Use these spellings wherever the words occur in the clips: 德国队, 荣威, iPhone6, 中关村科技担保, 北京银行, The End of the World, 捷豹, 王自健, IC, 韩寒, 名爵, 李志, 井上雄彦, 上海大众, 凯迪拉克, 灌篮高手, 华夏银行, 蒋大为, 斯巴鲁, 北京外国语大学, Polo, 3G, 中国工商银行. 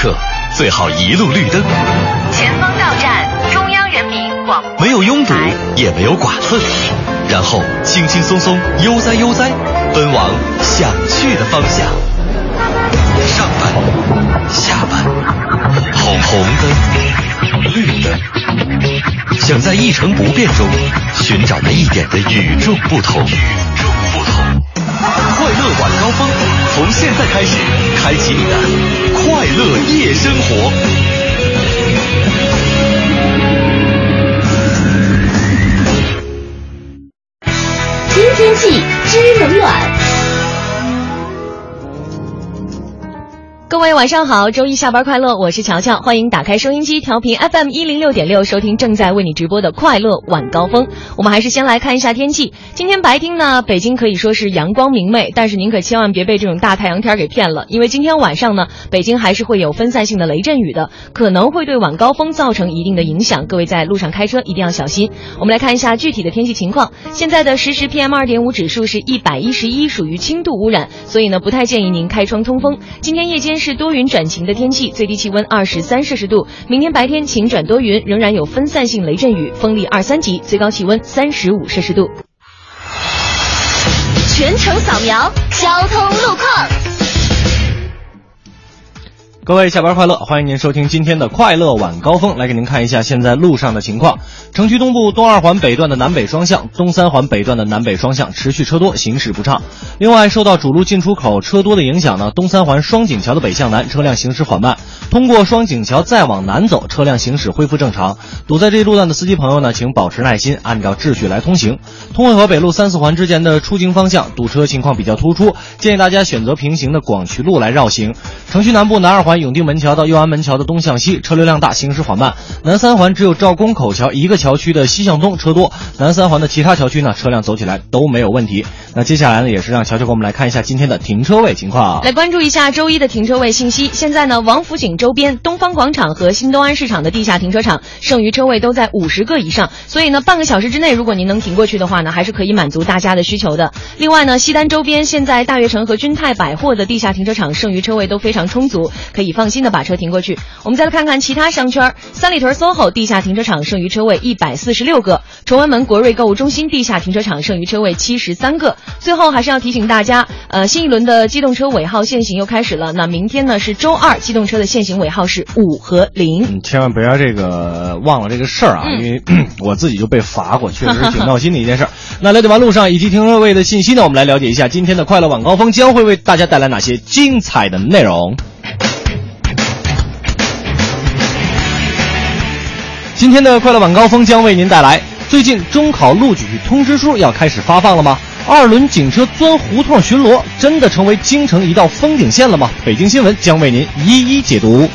客，最好一路绿灯。前方到站中央人民广播，没有拥堵，也没有剐蹭，然后轻轻松松悠哉悠哉奔往想去的方向。上班下班，红灯绿灯，想在一成不变中寻找那一点的与众不同。快乐晚高峰，从现在开始开启你的快乐夜生活。听天气知冷暖。各位晚上好，周一下班快乐，我是乔乔，欢迎打开收音机调频 FM106.6 收听正在为你直播的快乐晚高峰。我们还是先来看一下天气。今天白天呢，北京可以说是阳光明媚，但是您可千万别被这种大太阳天给骗了，因为今天晚上呢，北京还是会有分散性的雷阵雨的，可能会对晚高峰造成一定的影响，各位在路上开车一定要小心。我们来看一下具体的天气情况。现在的实时 PM2.5 指数是111，属于轻度污染，所以呢不太建议您开窗通风。今天夜间是多云转晴的天气，最低气温23摄氏度。明天白天晴转多云，仍然有分散性雷阵雨，风力2-3级，最高气温35摄氏度。全程扫描交通路况。各位下班快乐，欢迎您收听今天的快乐晚高峰，来给您看一下现在路上的情况。城区东部东二环北段的南北双向、东三环北段的南北双向持续车多，行驶不畅。另外受到主路进出口车多的影响呢，东三环双井桥的北向南车辆行驶缓慢，通过双井桥再往南走车辆行驶恢复正常。堵在这一路段的司机朋友呢，请保持耐心，按照秩序来通行。通惠河北路3-4环之间的出京方向堵车情况比较突出，建议大家选择平行的广渠路来绕行。城区南部南二环永定门桥到右安门桥的东向西车流量大，行驶缓慢。南三环只有赵公口桥一个桥区的西向东车多，南三环的其他桥区呢车辆走起来都没有问题。那接下来呢，也是让乔乔给我们来看一下今天的停车位情况。来关注一下周一的停车位信息。现在呢，王府井周边、东方广场和新东安市场的地下停车场剩余车位都在50个以上，所以呢半个小时之内如果您能停过去的话呢，还是可以满足大家的需求的。另外呢，西单周边现在大悦城和君泰百货的地下停车场剩余车位都非常充足，可以放心的把车停过去。我们再来看看其他商圈，三里屯 SOHO 地下停车场剩余车位146个，崇文门国瑞购物中心地下停车场剩余车位73个。最后还是要提醒大家，新一轮的机动车尾号限行又开始了。那明天呢是周二，机动车的限行尾号是5和0。千万不要忘了这个事儿啊，因为我自己就被罚过，确实是挺闹心的一件事儿。那了解完路上以及停车位的信息呢，我们来了解一下今天的快乐晚高峰将会为大家带来哪些精彩的内容。今天的快乐晚高峰将为您带来：最近中考录取通知书要开始发放了吗？2轮警车钻胡同巡逻真的成为京城一道风景线了吗？北京新闻将为您一一解读。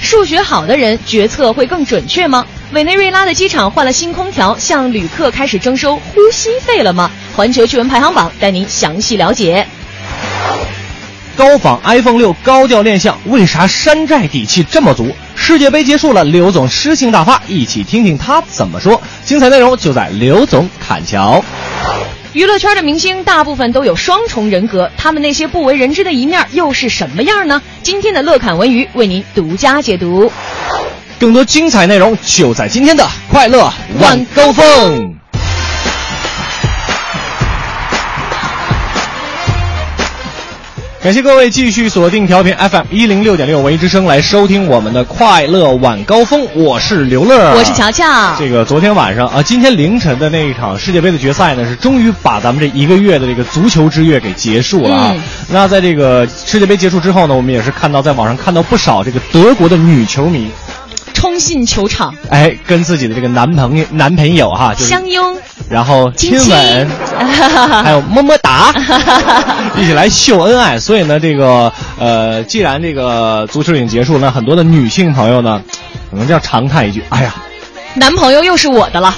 数学好的人决策会更准确吗？委内瑞拉的机场换了新空调，向旅客开始征收呼吸费了吗？环球趣闻排行榜带您详细了解。高仿 iPhone6 高调亮相，为啥山寨底气这么足？世界杯结束了，刘总诗性大发，一起听听他怎么说。精彩内容就在刘总侃桥。娱乐圈的明星大部分都有双重人格，他们那些不为人知的一面又是什么样呢？今天的乐侃文娱为您独家解读。更多精彩内容就在今天的快乐晚高峰。感谢各位继续锁定调频 FM106.6 文艺之声来收听我们的快乐晚高峰，我是刘乐，我是乔乔。这个昨天晚上啊，今天凌晨的那一场世界杯的决赛呢，是终于把咱们这一个月的这个足球之月给结束了啊。那在这个世界杯结束之后呢，我们也是看到在网上看到不少这个德国的女球迷冲进球场，哎，跟自己的这个男朋友哈、就是、相拥，然后亲吻，还有么么哒，一起来秀恩爱。所以呢，这个既然这个足球已经结束了，很多的女性朋友呢，可能这样长叹一句：“哎呀，男朋友又是我的了。”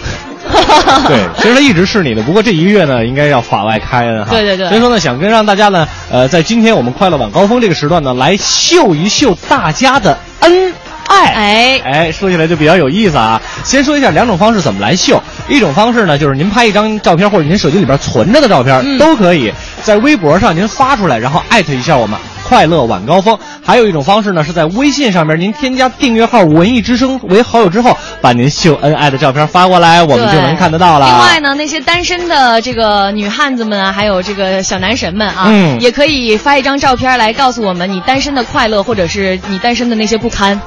对，其实他一直是你的，不过这一个月呢，应该要法外开恩哈。对对对。所以说呢，想跟让大家呢，在今天我们快乐晚高峰这个时段呢，来秀一秀大家的恩爱。哎，说起来就比较有意思啊。先说一下两种方式怎么来秀。一种方式呢，就是您拍一张照片或者您手机里边存着的照片、都可以在微博上您发出来，然后艾特一下我们。快乐晚高峰。还有一种方式呢，是在微信上面您添加订阅号文艺之声为好友之后，把您秀恩爱的照片发过来，我们就能看得到了。另外呢，那些单身的这个女汉子们啊，还有这个小男神们啊，也可以发一张照片来告诉我们你单身的快乐，或者是你单身的那些不堪。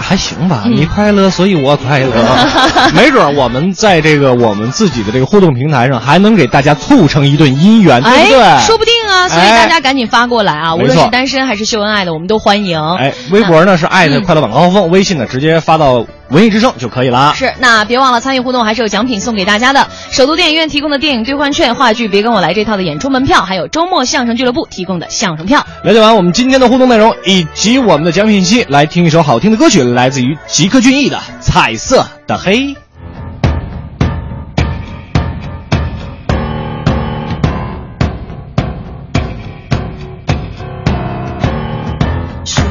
还行吧，你快乐，所以我快乐。没准我们在这个我们自己的这个互动平台上，还能给大家促成一顿姻缘，对不对？说不定啊，所以大家赶紧发过来啊！无论是单身还是秀恩爱的，我们都欢迎。微博呢是@快乐晚高峰，微信呢直接发到文艺之声就可以了。是，那别忘了参与互动，还是有奖品送给大家的。首都电影院提供的电影兑换券、话剧《别跟我来》这套的演出门票，还有周末相声俱乐部提供的相声票。了解完我们今天的互动内容以及我们的奖品期，来听一首好听的歌曲，来自于吉克隽逸的《彩色的黑》。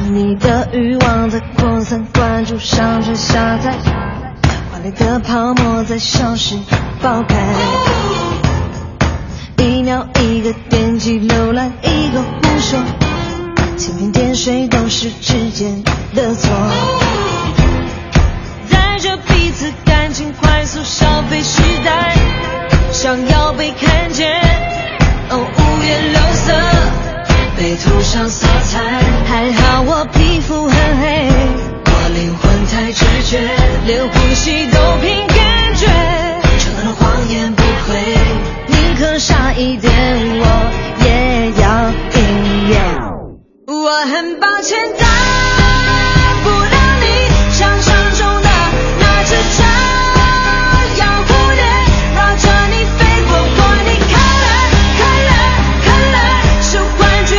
你的欲望在扩散，关注上传下载，华丽的泡沫在消失爆开，一秒一个点击浏览，一个无说，蜻蜓点水都是之间的错，带着彼此感情快速消费时代，想要被看见，五颜六色被涂上色彩，还好我皮肤很黑，我灵魂太直觉，连呼吸都凭感觉，承诺的谎言不亏，宁可傻一点，我也要音乐。我很抱歉答不到你想象中的那只朝阳蝴蝶，绕着你飞过，过你看了看了看了，是幻觉。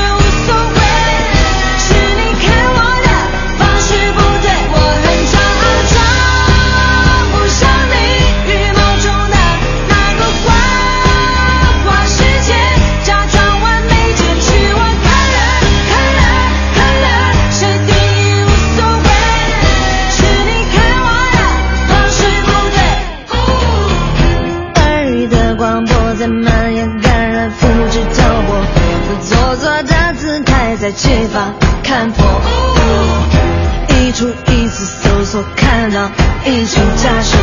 在街法看破，一处一次搜索，看到一群家属，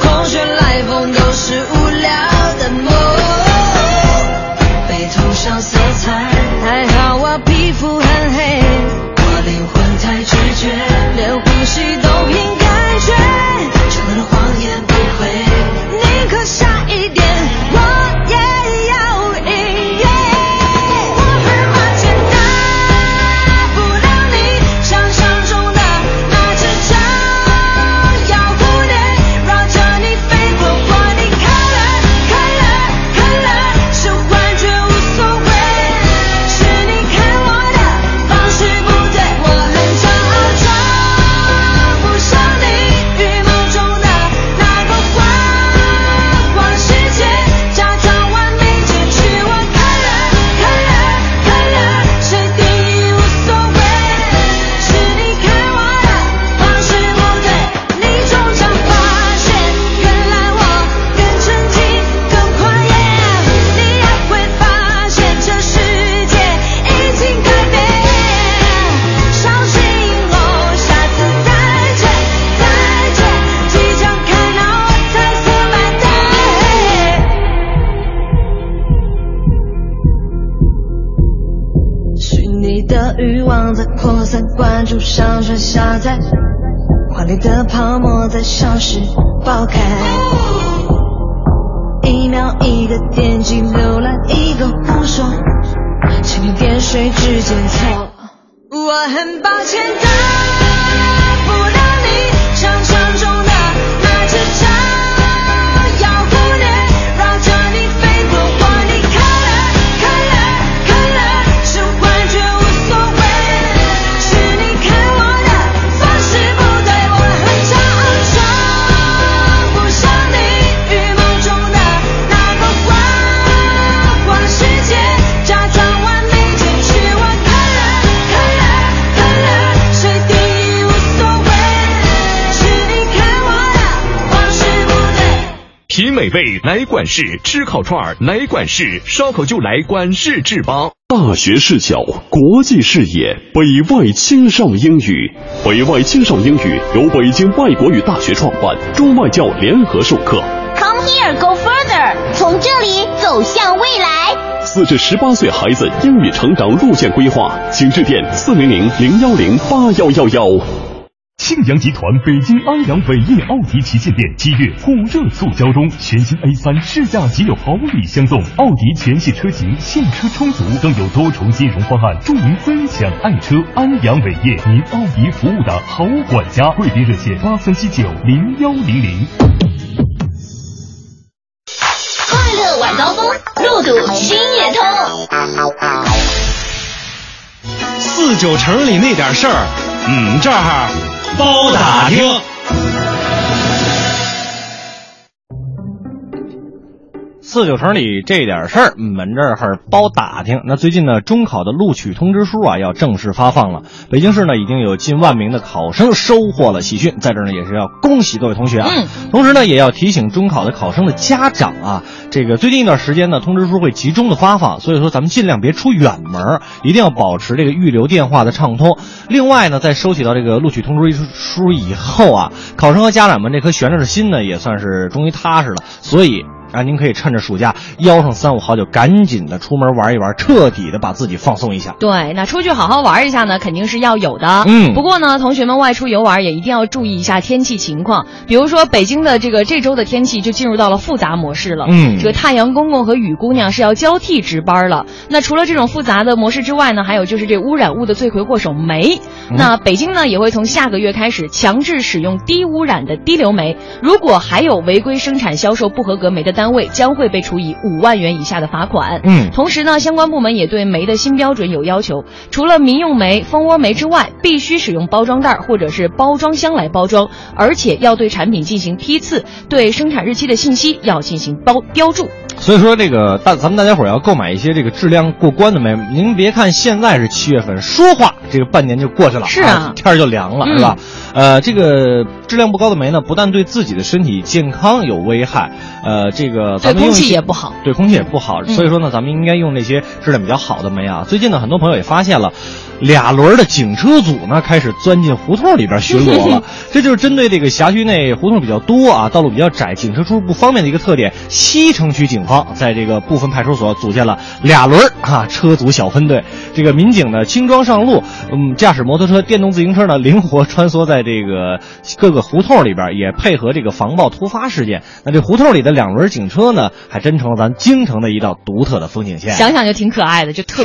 空穴来风都是无聊的梦，被涂上色彩，还好我皮肤很黑，我灵魂太直觉，连呼吸都凭感觉，承诺的谎言不会，宁可傻一点，我也要赢。关注上传下载，华丽的泡沫在消失爆开，一秒一个点击浏览，一个不说，蜻蜓点水之间错，我很抱歉答不到你想象中的那只朝阳蝴蝶，绕着你飞过，我你看了看了看了，是幻觉无所谓，品美味来管氏，吃烤串来管氏，烧烤就来管氏制包。大学视角，国际视野，北外青少英语。北外青少英语由北京外国语大学创办，中外教联合授课。Come here, go further， 从这里走向未来。4至18岁孩子英语成长路线规划，请致电400-0108111。庆阳集团北京安阳伟业奥迪旗舰店7月火热促销中，全新 A3 试驾即有好礼相送，奥迪全系车型现车充足，更有多重金融方案助您分享爱车。安阳伟业，您奥迪服务的好管家，贵宾热线83790100。快乐晚高峰，路堵心也通。49城里那点事儿，这儿包打听。49城里这点事儿，这儿包打听。那最近呢，中考的录取通知书啊要正式发放了。北京市呢已经有近10000名的考生收获了喜讯，在这儿呢也是要恭喜各位同学啊。同时呢也要提醒中考的考生的家长啊，这个最近一段时间呢通知书会集中的发放，所以说咱们尽量别出远门，一定要保持这个预留电话的畅通。另外呢，在收取到这个录取通知书以后啊，考生和家长们这颗悬着的心呢也算是终于踏实了，所以啊，您可以趁着暑假邀上3、5好友，赶紧的出门玩一玩，彻底的把自己放松一下。对，那出去好好玩一下呢，肯定是要有的。不过呢，同学们外出游玩也一定要注意一下天气情况。比如说，北京的这周的天气就进入到了复杂模式了。这个太阳公公和雨姑娘是要交替值班了。那除了这种复杂的模式之外呢，还有就是这污染物的罪魁祸首煤。那北京呢也会从下个月开始强制使用低污染的滴硫煤，如果还有违规生产销售不合格煤的单位将会被处以5万元以下的罚款。同时呢，相关部门也对煤的新标准有要求，除了民用煤、蜂窝煤之外，必须使用包装袋或者是包装箱来包装，而且要对产品进行批次，对生产日期的信息要进行标注。所以说这个咱们大家伙要购买一些这个质量过关的煤。您别看现在是7月份，说话这个半年就过去了，是啊，天就凉了，是吧？这个质量不高的煤呢，不但对自己的身体健康有危害，这个咱们对空气也不好，所以说呢，咱们应该用那些质量比较好的煤啊。最近呢，很多朋友也发现了，2轮的警车组呢开始钻进胡同里边巡逻了。这就是针对这个辖区内胡同比较多啊，道路比较窄，警车出入不方便的一个特点。西城区警方在这个部分派出所组建了2轮车组小分队，这个民警呢轻装上路，驾驶摩托车、电动自行车呢灵活穿梭在这个各个胡同里边，也配合这个防爆突发事件。那这胡同里的2轮警车呢，还真成了咱京城的一道独特的风景线。想想就挺可爱的，就特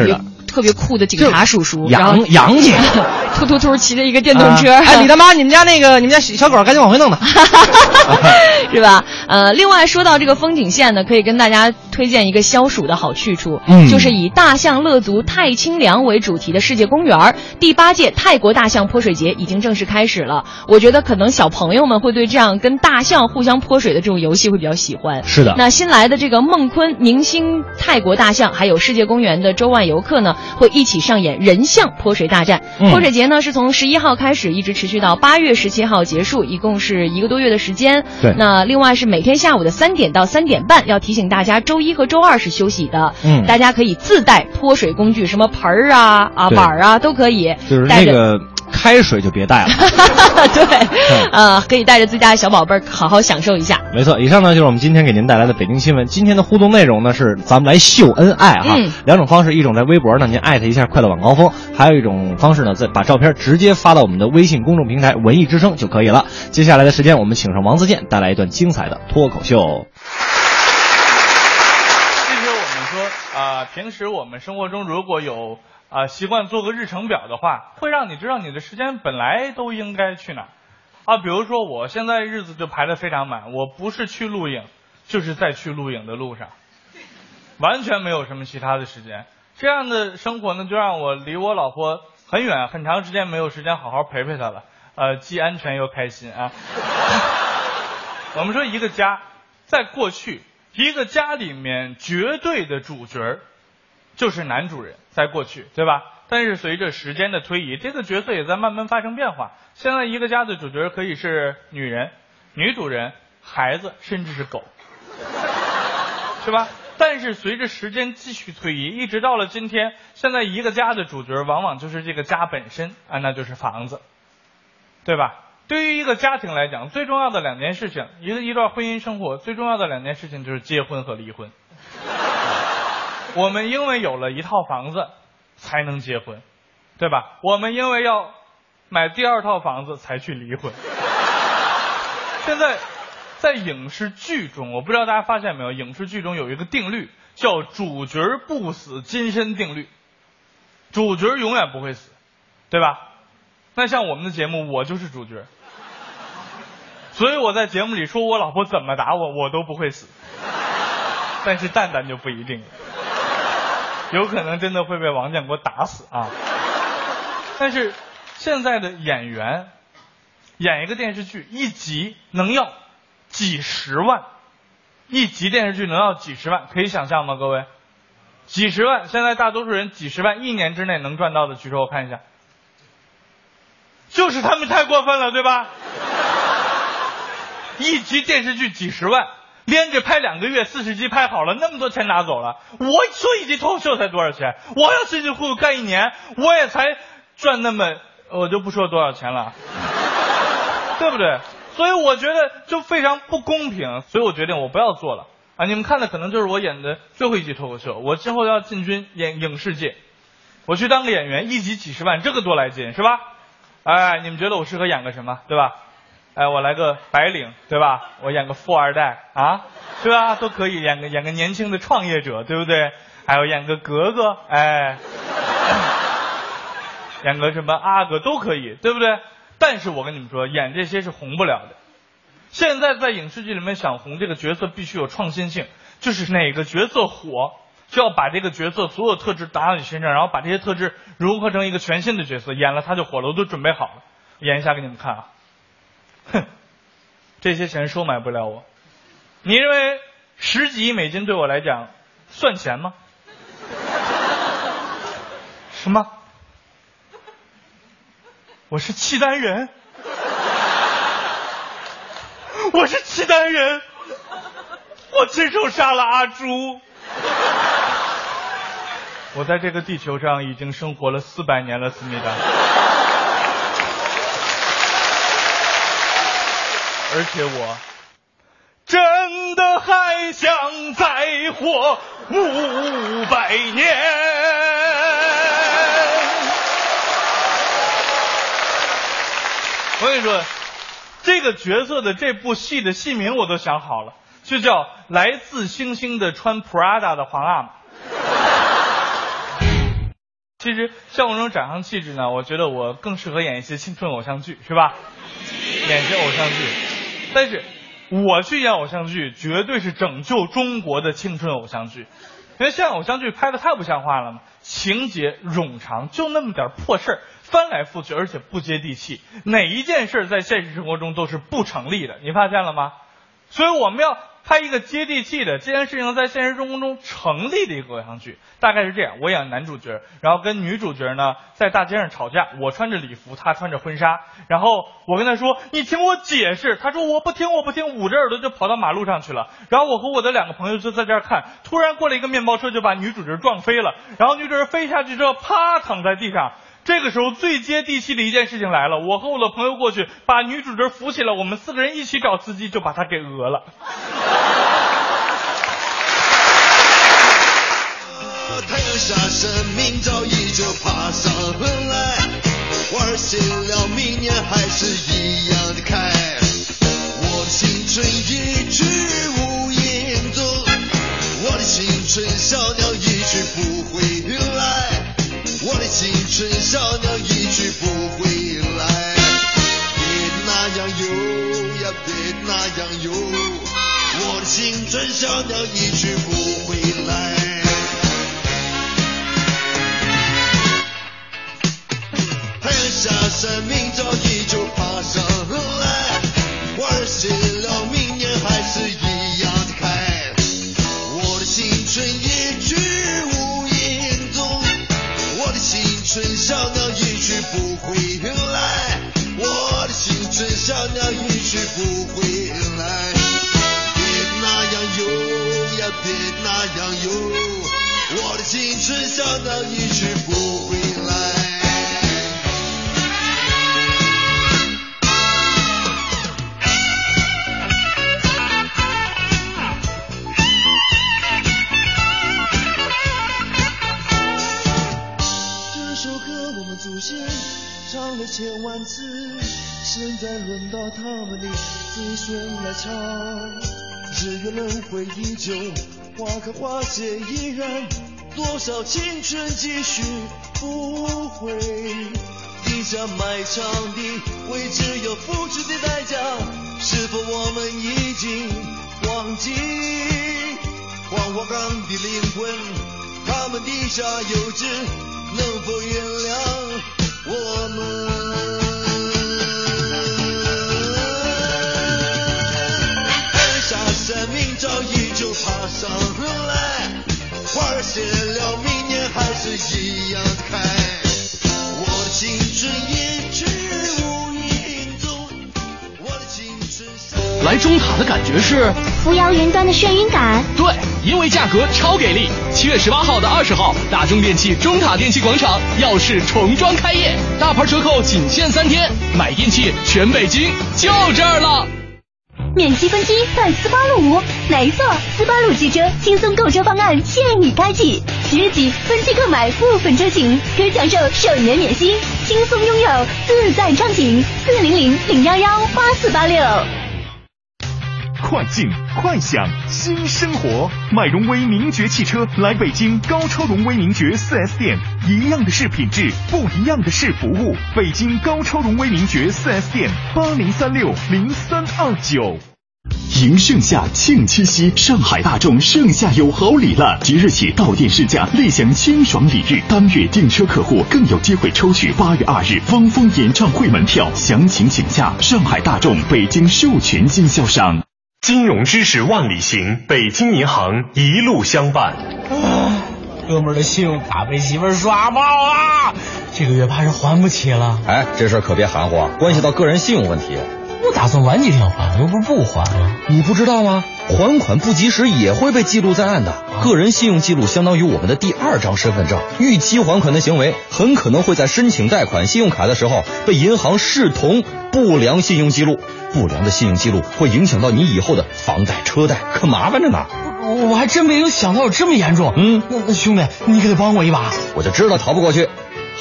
别酷的警察叔叔，洋气，突骑着一个电动车。李大妈，你们家小狗赶紧往回弄吧，是吧？另外说到这个风景线呢，可以跟大家推荐一个消暑的好去处，就是以大象乐族太清凉为主题的世界公园第8届泰国大象泼水节已经正式开始了。我觉得可能小朋友们会对这样跟大象互相泼水的这种游戏会比较喜欢。是的。那新来的这个孟坤、明星泰国大象，还有世界公园的州外游客呢，会一起上演人象泼水大战。泼水节呢是从11号开始，一直持续到8月17号结束，一共是1个多月的时间。对。那另外是每天下午的3点到3点半，要提醒大家周1和周2是休息的。大家可以自带泼水工具，什么盆儿啊碗啊都可以。就是那个开水就别带了。对，可以带着自家的小宝贝儿好好享受一下。没错，以上呢就是我们今天给您带来的北京新闻。今天的互动内容呢是咱们来秀恩爱两种方式，一种在微博呢您艾特一下快乐晚高峰，还有一种方式呢再把照片直接发到我们的微信公众平台文艺之声就可以了。接下来的时间我们请上王自健带来一段精彩的脱口秀。其实我们说平时我们生活中如果有习惯做个日程表的话，会让你知道你的时间本来都应该去哪比如说我现在日子就排得非常满，我不是去露营，就是在去露营的路上，完全没有什么其他的时间。这样的生活呢，就让我离我老婆很远，很长时间没有时间好好陪陪她了。既安全又开心啊。我们说一个家，在过去一个家里面绝对的主角就是男主人，在过去，对吧？但是随着时间的推移，这个角色也在慢慢发生变化。现在一个家的主角可以是女人、女主人、孩子，甚至是狗，是吧？但是随着时间继续推移，一直到了今天，现在一个家的主角往往就是这个家本身啊，那就是房子，对吧？对于一个家庭来讲，最重要的两件事情，一段婚姻生活最重要的两件事情就是结婚和离婚。我们因为有了一套房子才能结婚，对吧？我们因为要买第二套房子才去离婚。现在在影视剧中，我不知道大家发现没有，影视剧中有一个定律叫主角不死金身定律，主角永远不会死，对吧？那像我们的节目，我就是主角，所以我在节目里说我老婆怎么打我，我都不会死，但是蛋蛋就不一定了，有可能真的会被王建国打死啊！但是现在的演员演一个电视剧一集能要几十万，一集电视剧能要几十万，可以想象吗？各位，几十万，现在大多数人几十万一年之内能赚到的，举手我看一下。就是他们太过分了，对吧？一集电视剧几十万，连着拍2个月，40集拍好了，那么多钱拿走了。我说一集脱口秀才多少钱？我要辛辛苦苦干一年，我也才赚那么，我就不说多少钱了，对不对？所以我觉得就非常不公平，所以我决定我不要做了啊！你们看的可能就是我演的最后一集脱口秀，我今后要进军影视界，我去当个演员，一集几十万，这个多来劲，是吧？哎，你们觉得我适合演个什么，对吧？哎，我来个白领，对吧？我演个富二代啊，对吧？都可以演个年轻的创业者，对不对？还有演个格格，哎，演个什么阿哥都可以，对不对？但是我跟你们说，演这些是红不了的。现在在影视剧里面想红这个角色必须有创新性，就是哪个角色火就要把这个角色所有特质打到你身上，然后把这些特质融合成一个全新的角色，演了他就火了。我都准备好了，演一下给你们看啊！哼，这些钱收买不了我。你认为10几亿美金对我来讲算钱吗？什么？我是契丹人？我是契丹人？我亲手杀了阿朱。我在这个地球上已经生活了400年了，思密达。而且我真的还想再活500年。我跟你说，这个角色的这部戏的戏名我都想好了，就叫《来自星星的穿 Prada 的皇阿玛》。其实像我这种长相气质呢，我觉得我更适合演一些青春偶像剧，是吧？演一些偶像剧，但是我去演偶像剧绝对是拯救中国的青春偶像剧，因为现在偶像剧拍的太不像话了嘛，情节冗长，就那么点破事儿，翻来覆去，而且不接地气，哪一件事在现实生活中都是不成立的，你发现了吗？所以我们要拍一个接地气的，这件事情在现实生活中成立的一个偶像剧，大概是这样：我演男主角，然后跟女主角呢在大街上吵架，我穿着礼服，她穿着婚纱，然后我跟她说你听我解释，她说我不听我不听，捂着耳朵就跑到马路上去了。然后我和我的2个朋友就在这儿看，突然过来一个面包车就把女主角撞飞了，然后女主角飞下去之后啪躺在地上。这个时候最接地气的一件事情来了，我和我的朋友过去把女主角扶起来，我们4个人一起找司机，就把她给讹了。太阳下山，明早依旧爬上回来，玩心了，明年还是一样的开。我的青春一去无影踪，我的青春小鸟一去不回来，我的青春小鸟一去不回来。别那样游呀，别那样游，我的青春小鸟一去不回来。太阳下山，明早依旧爬上来，玩心了，明年还是一样的开。我的青春一去无影踪，我的青春小鸟一去不回来，我的青春小鸟一去不回来。别那样游呀，别那样游，我的青春小岛一去不回来。这首歌我们祖先唱了千万次，现在轮到他们的祖孙来唱。只愿轮回依旧，花开花谢依然，多少青春继续不悔。地下卖唱的为只有付出的代价，是否我们已经忘记？黄花岗的灵魂，他们地下有知，能否原谅我们？生命早依旧爬上来，花儿谢了，明年还是一样开。我的青春一去无影踪，我的青春上。来中塔的感觉是扶摇云端的眩晕感。对，因为价格超给力。7月18号到20号，大中电器中塔电器广场耀世重装开业，大牌折扣仅限3天，买电器全北京就这儿了。免积分机在斯巴鲁5，没错，斯巴鲁汽车轻松购车方案现已开启，10日起分期购买部分车型，可享受首年免息，轻松拥有，自在畅行。400-011-8486。快进快享新生活，买荣威名爵汽车来北京高超荣威名爵 4S 店，一样的是品质，不一样的是服务。北京高超荣威名爵 4S 店8036-0329。迎盛夏庆七夕，上海大众盛夏有好礼了！即日起到店试驾，立享清爽礼遇。单月订车客户更有机会抽取8月2日汪峰演唱会门票，详情请洽上海大众北京授权经销商。金融知识万里行，北京银行一路相伴。哥们儿的信用卡被媳妇儿刷爆了，这个月怕是还不起了。哎，这事儿可别含糊啊，关系到个人信用问题。我打算晚几天还，又不是不还了。你不知道吗？还款不及时也会被记录在案的。个人信用记录相当于我们的第2张身份证，逾期还款的行为很可能会在申请贷款、信用卡的时候被银行视同不良信用记录。不良的信用记录会影响到你以后的房贷、车贷，可麻烦着呢。我还真没有想到有这么严重。那兄弟，你可得帮我一把。我就知道逃不过去，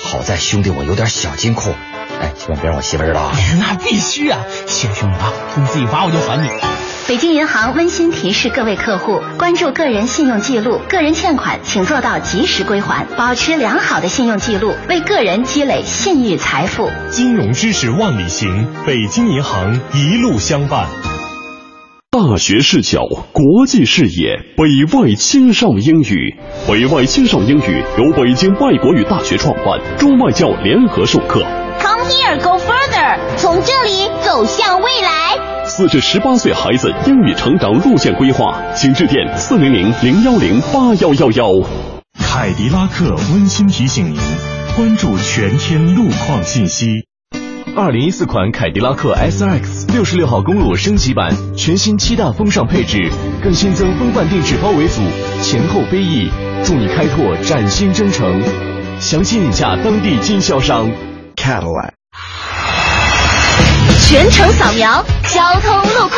好在兄弟我有点小金库。哎，千万别让我媳妇知道啊！那必须啊，谢兄弟啊，你自己发我就还你。北京银行温馨提示各位客户，关注个人信用记录，个人欠款请做到及时归还，保持良好的信用记录，为个人积累信誉财富。金融知识万里行，北京银行一路相伴。大学视角，国际视野，北外青少英语。北外青少英语由北京外国语大学创办，中外教联合授课。Come here, go further. 从这里走向未来。4至18岁孩子英语成长路线规划，请致电400-010-8111。凯迪拉克温馨提醒您，关注全天路况信息。2014款凯迪拉克 SRX 66号公路升级版，全新7大风尚配置，更新增风范定制包围组，前后飞翼，助你开拓崭新征程。详情请洽当地经销商。Cadillac 全程扫描交通路况。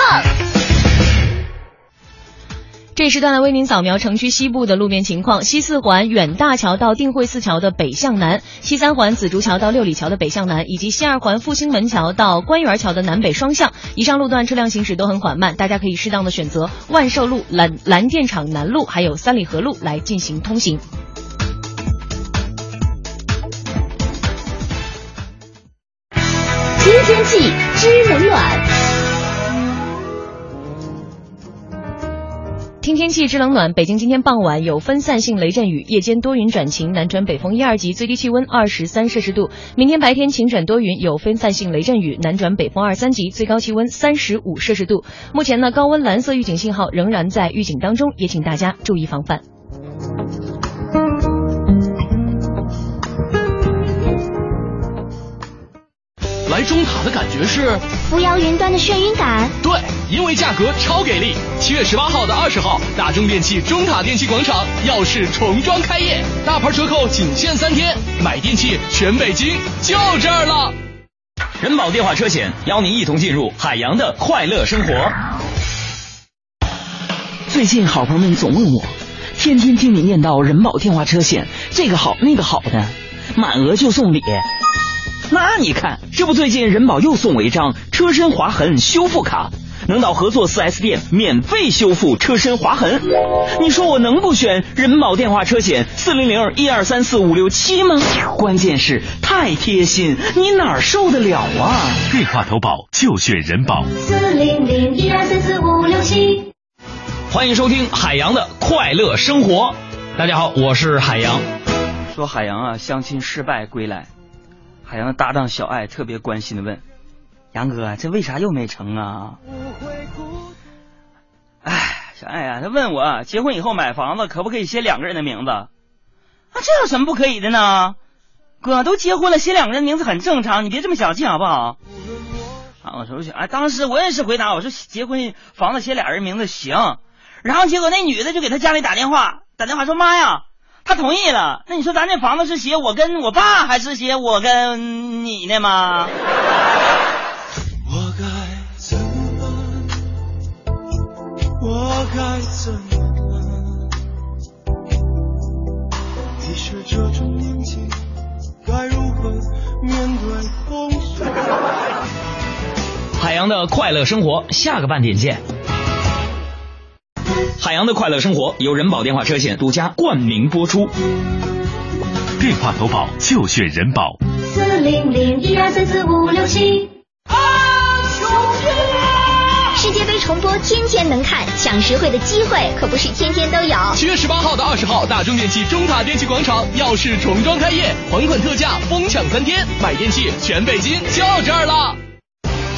这时段来为您扫描城区西部的路面情况。西四环远大桥到定慧寺桥的北向南，西三环紫竹桥到六里桥的北向南，以及西二环复兴门桥到官园桥的南北双向。以上路段车辆行驶都很缓慢，大家可以适当的选择万寿路、蓝电厂南路还有三里河路来进行通行。知天气，知冷暖。听天气知冷暖，北京今天傍晚有分散性雷阵雨，夜间多云转晴，南转北风1-2级，最低气温23摄氏度。明天白天晴转多云，有分散性雷阵雨，南转北风2-3级，最高气温35摄氏度。目前呢，高温蓝色预警信号仍然在预警当中，也请大家注意防范。来来中塔的感觉是扶摇云端的眩晕感。对，因为价格超给力。7月18号到20号，大中电器中塔电器广场耀世重装开业，大牌折扣仅限3天，买电器全北京就这儿了。人保电话车险邀您一同进入海洋的快乐生活。最近好朋友们总问我，天天听你念叨人保电话车险，这个好那个好的，满额就送礼。那你看，这不最近人保又送我一张车身划痕修复卡，能到合作 4S 店免费修复车身划痕。你说我能不选人保电话车险400-1234-567吗？关键是太贴心，你哪受得了啊？电话投保就选人保400-1234-567。欢迎收听海洋的快乐生活。大家好，我是海洋。说海洋啊，相亲失败归来，海洋的搭档小爱特别关心的问，杨哥这为啥又没成啊？哎，小爱啊，他问我结婚以后买房子可不可以写2个人的名字啊？这有什么不可以的呢？哥都结婚了，写2个人的名字很正常，你别这么小气好不好啊？我说哎，当时我也是回答，我说结婚房子写2人名字行。然后结果那女的就给他家里打电话说，妈呀，他同意了，那你说咱这房子是写我跟我爸还是写我跟你呢吗？我该怎么，我该怎么，你是这种年纪该如何面对风雪。海洋的快乐生活，下个半点见。海洋的快乐生活由人保电话车险独家冠名播出，电话投保就选人保400-1234-567。世界杯重播天天能看，抢实惠的机会可不是天天都有。7月18号到20号，大中电器中塔电器广场耀世重装开业，还款特价疯抢3天，买电器全北京就这儿了。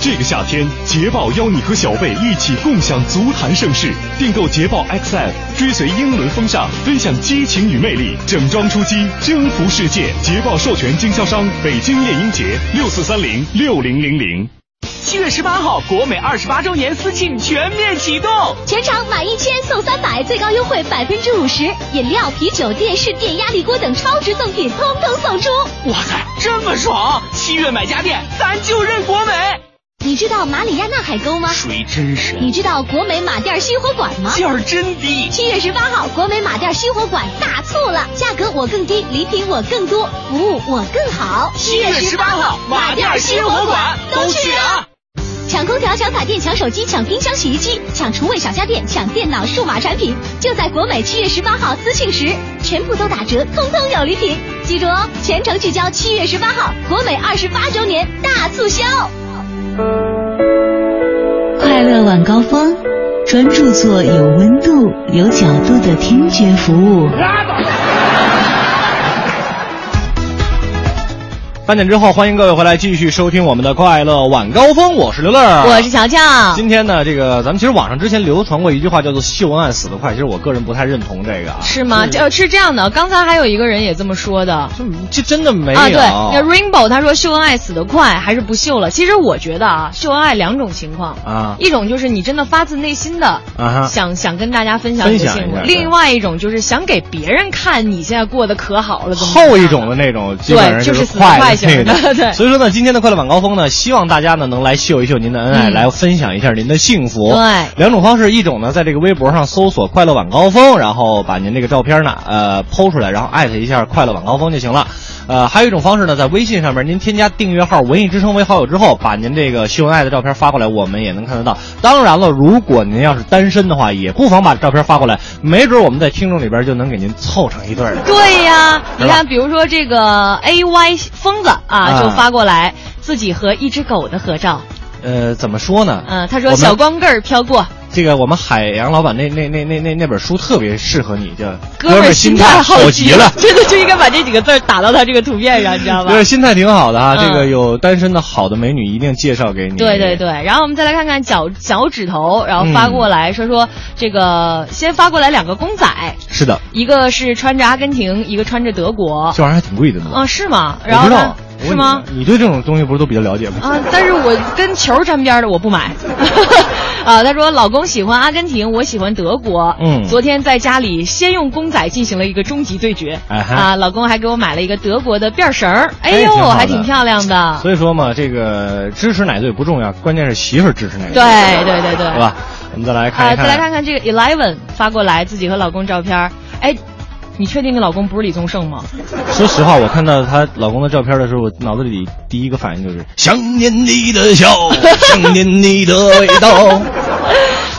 这个夏天，捷豹邀你和小贝一起共享足坛盛世，订购捷豹 XF， 追随英伦风尚，分享激情与魅力，整装出击，征服世界。捷豹授权经销商北京夜鹰捷64306000。7月18号，国美28周年私庆全面启动，全场满1000送300，最高优惠50%，饮料、啤酒、电视、电压力锅等超值赠品通通送出。哇塞，这么爽！7月买家电，咱就认国美。你知道马里亚纳海沟吗？水真深。你知道国美马甸西火馆吗？价真低。7月18号，国美马甸西火馆大促了，价格我更低，礼品我更多，服务我更好。7月18号，马甸西火馆都去啊！抢空调、抢彩电、抢手机、抢冰箱、洗衣机、抢厨卫小家电、抢电脑、数码产品，就在国美7月18号私庆时，全部都打折，通通有礼品。记住哦，全程聚焦7月18号，国美28周年大促销。快乐晚高峰，专注做有温度有角度的听觉服务。8点之后，欢迎各位回来继续收听我们的快乐晚高峰，我是刘乐，我是乔乔。今天呢，这个咱们其实网上之前流传过一句话叫做秀恩爱死得快，其实我个人不太认同这个。是吗？是这样的，刚才还有一个人也这么说的，这真的没有啊？对，那 Rainbow 他说秀恩爱死得快还是不秀了。其实我觉得啊，秀恩爱2种情况啊，一种就是你真的发自内心的啊，想跟大家分享你的幸福，另外一种就是想给别人看你现在过得可好了。后一种的那种基本上就是快对，所以说呢，今天的快乐晚高峰呢，希望大家呢能来秀一秀您的恩爱，来分享一下您的幸福。对，2种方式，一种呢在这个微博上搜索快乐晚高峰，然后把您这个照片呢po 出来，然后艾特一下快乐晚高峰就行了。还有一种方式呢，在微信上面您添加订阅号文艺之声为好友之后，把您这个秀恩爱的照片发过来，我们也能看得到。当然了，如果您要是单身的话，也不妨把照片发过来，没准我们在听众里边就能给您凑成一对了。对呀，你看比如说这个 AY 疯子啊，就发过来自己和一只狗的合照。怎么说呢？他说小光棍飘过。这个我们海洋老板那本书特别适合你，叫哥们心态好极了，真的就应该把这几个字打到他这个图片上，你知道吧？对，心态挺好的啊，这个有单身的好的美女一定介绍给你。对对对，然后我们再来看看脚趾头，然后发过来说这个先发过来2个公仔，是的，一个是穿着阿根廷，一个穿着德国，这玩意儿还挺贵的呢。啊，是吗？然后呢？是吗？你对这种东西不是都比较了解吗？啊，但是我跟球沾边的我不买。啊，他说老公喜欢阿根廷，我喜欢德国。嗯，昨天在家里先用公仔进行了一个终极对决。啊，老公还给我买了一个德国的辫绳儿。哎呦，还挺漂亮的。所以说嘛，这个支持哪队不重要，关键是媳妇儿支持哪队。对对对对，是吧？我们再来看一看，再来看看这个 Eleven 发过来自己和老公照片。哎，你确定你老公不是李宗盛吗？说实话，我看到她老公的照片的时候，我脑子里第一个反应就是想念你的笑，想念你的味道。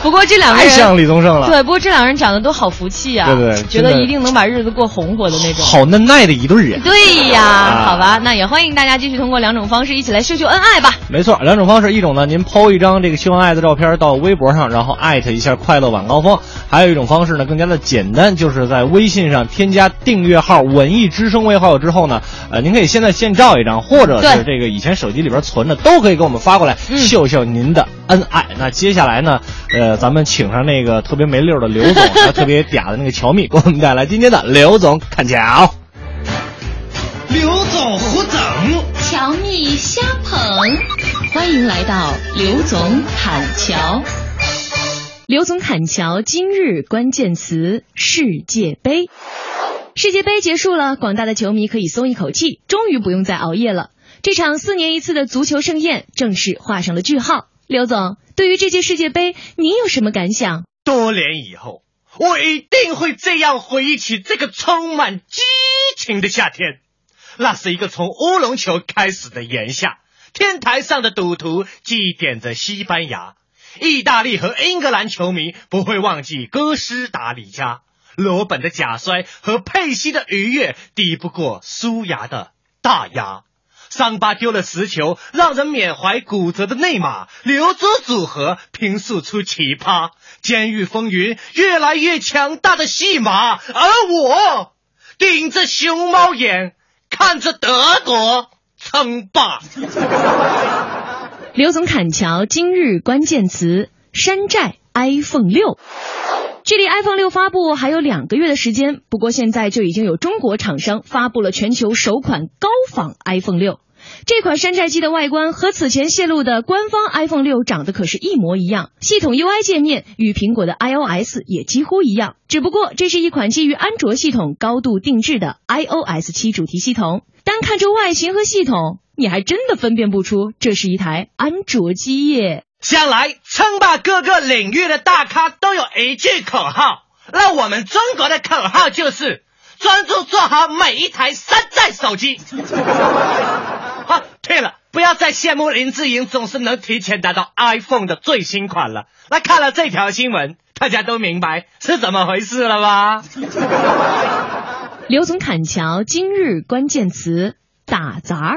不过这两个人太像李宗盛了。对，不过这两个人长得都好福气啊，对对，觉得一定能把日子过红火的那种。好嫩耐的一对人。对呀，好吧，那也欢迎大家继续通过两种方式一起来秀秀恩爱吧。没错，两种方式，一种呢，您抛一张这个秀恩爱的照片到微博上，然后艾特一下快乐晚高峰；还有一种方式呢，更加的简单，就是在微信上添加订阅号“文艺之声”为好友之后呢，您可以现在现照一张，或者是这个以前手机里边存的，都可以给我们发过来，秀秀您的恩爱。那接下来呢，咱们请上那个特别没溜的刘总，还特别嗲的那个乔蜜，给我们带来今天的刘总看巧。刘总胡整，乔蜜瞎捧，欢迎来到刘总侃乔。刘总侃乔今日关键词：世界杯。世界杯结束了，广大的球迷可以松一口气，终于不用再熬夜了。这场4年一次的足球盛宴正式画上了句号。刘总，对于这届世界杯，您有什么感想？多年以后，我一定会这样回忆起这个充满激情的夏天。那是一个从乌龙球开始的炎夏，天台上的赌徒祭奠着西班牙，意大利和英格兰球迷不会忘记哥斯达黎加，罗本的假摔和佩西的愉悦抵不过苏牙的大牙。桑巴丢了10球，让人缅怀骨折的内马，刘足组合评述出奇葩，监狱风云越来越强大的戏码，而我顶着熊猫眼看着德国称霸。刘总侃乔今日关键词：山寨 iPhone 6。距离 iPhone 6发布还有2个月的时间，不过现在就已经有中国厂商发布了全球首款高仿 iPhone 6。这款山寨机的外观和此前泄露的官方 iPhone 6长得可是一模一样，系统 UI 界面与苹果的 iOS 也几乎一样，只不过这是一款基于安卓系统高度定制的 iOS 7主题系统。单看这外形和系统，你还真的分辨不出这是一台安卓机耶。将来称霸各个领域的大咖都有一句口号，那我们中国的口号就是专注做好每一台山寨手机。啊，对了，不要再羡慕林志颖总是能提前达到 iPhone 的最新款了。那看了这条新闻，大家都明白是怎么回事了吧？刘总侃乔今日关键词：打杂。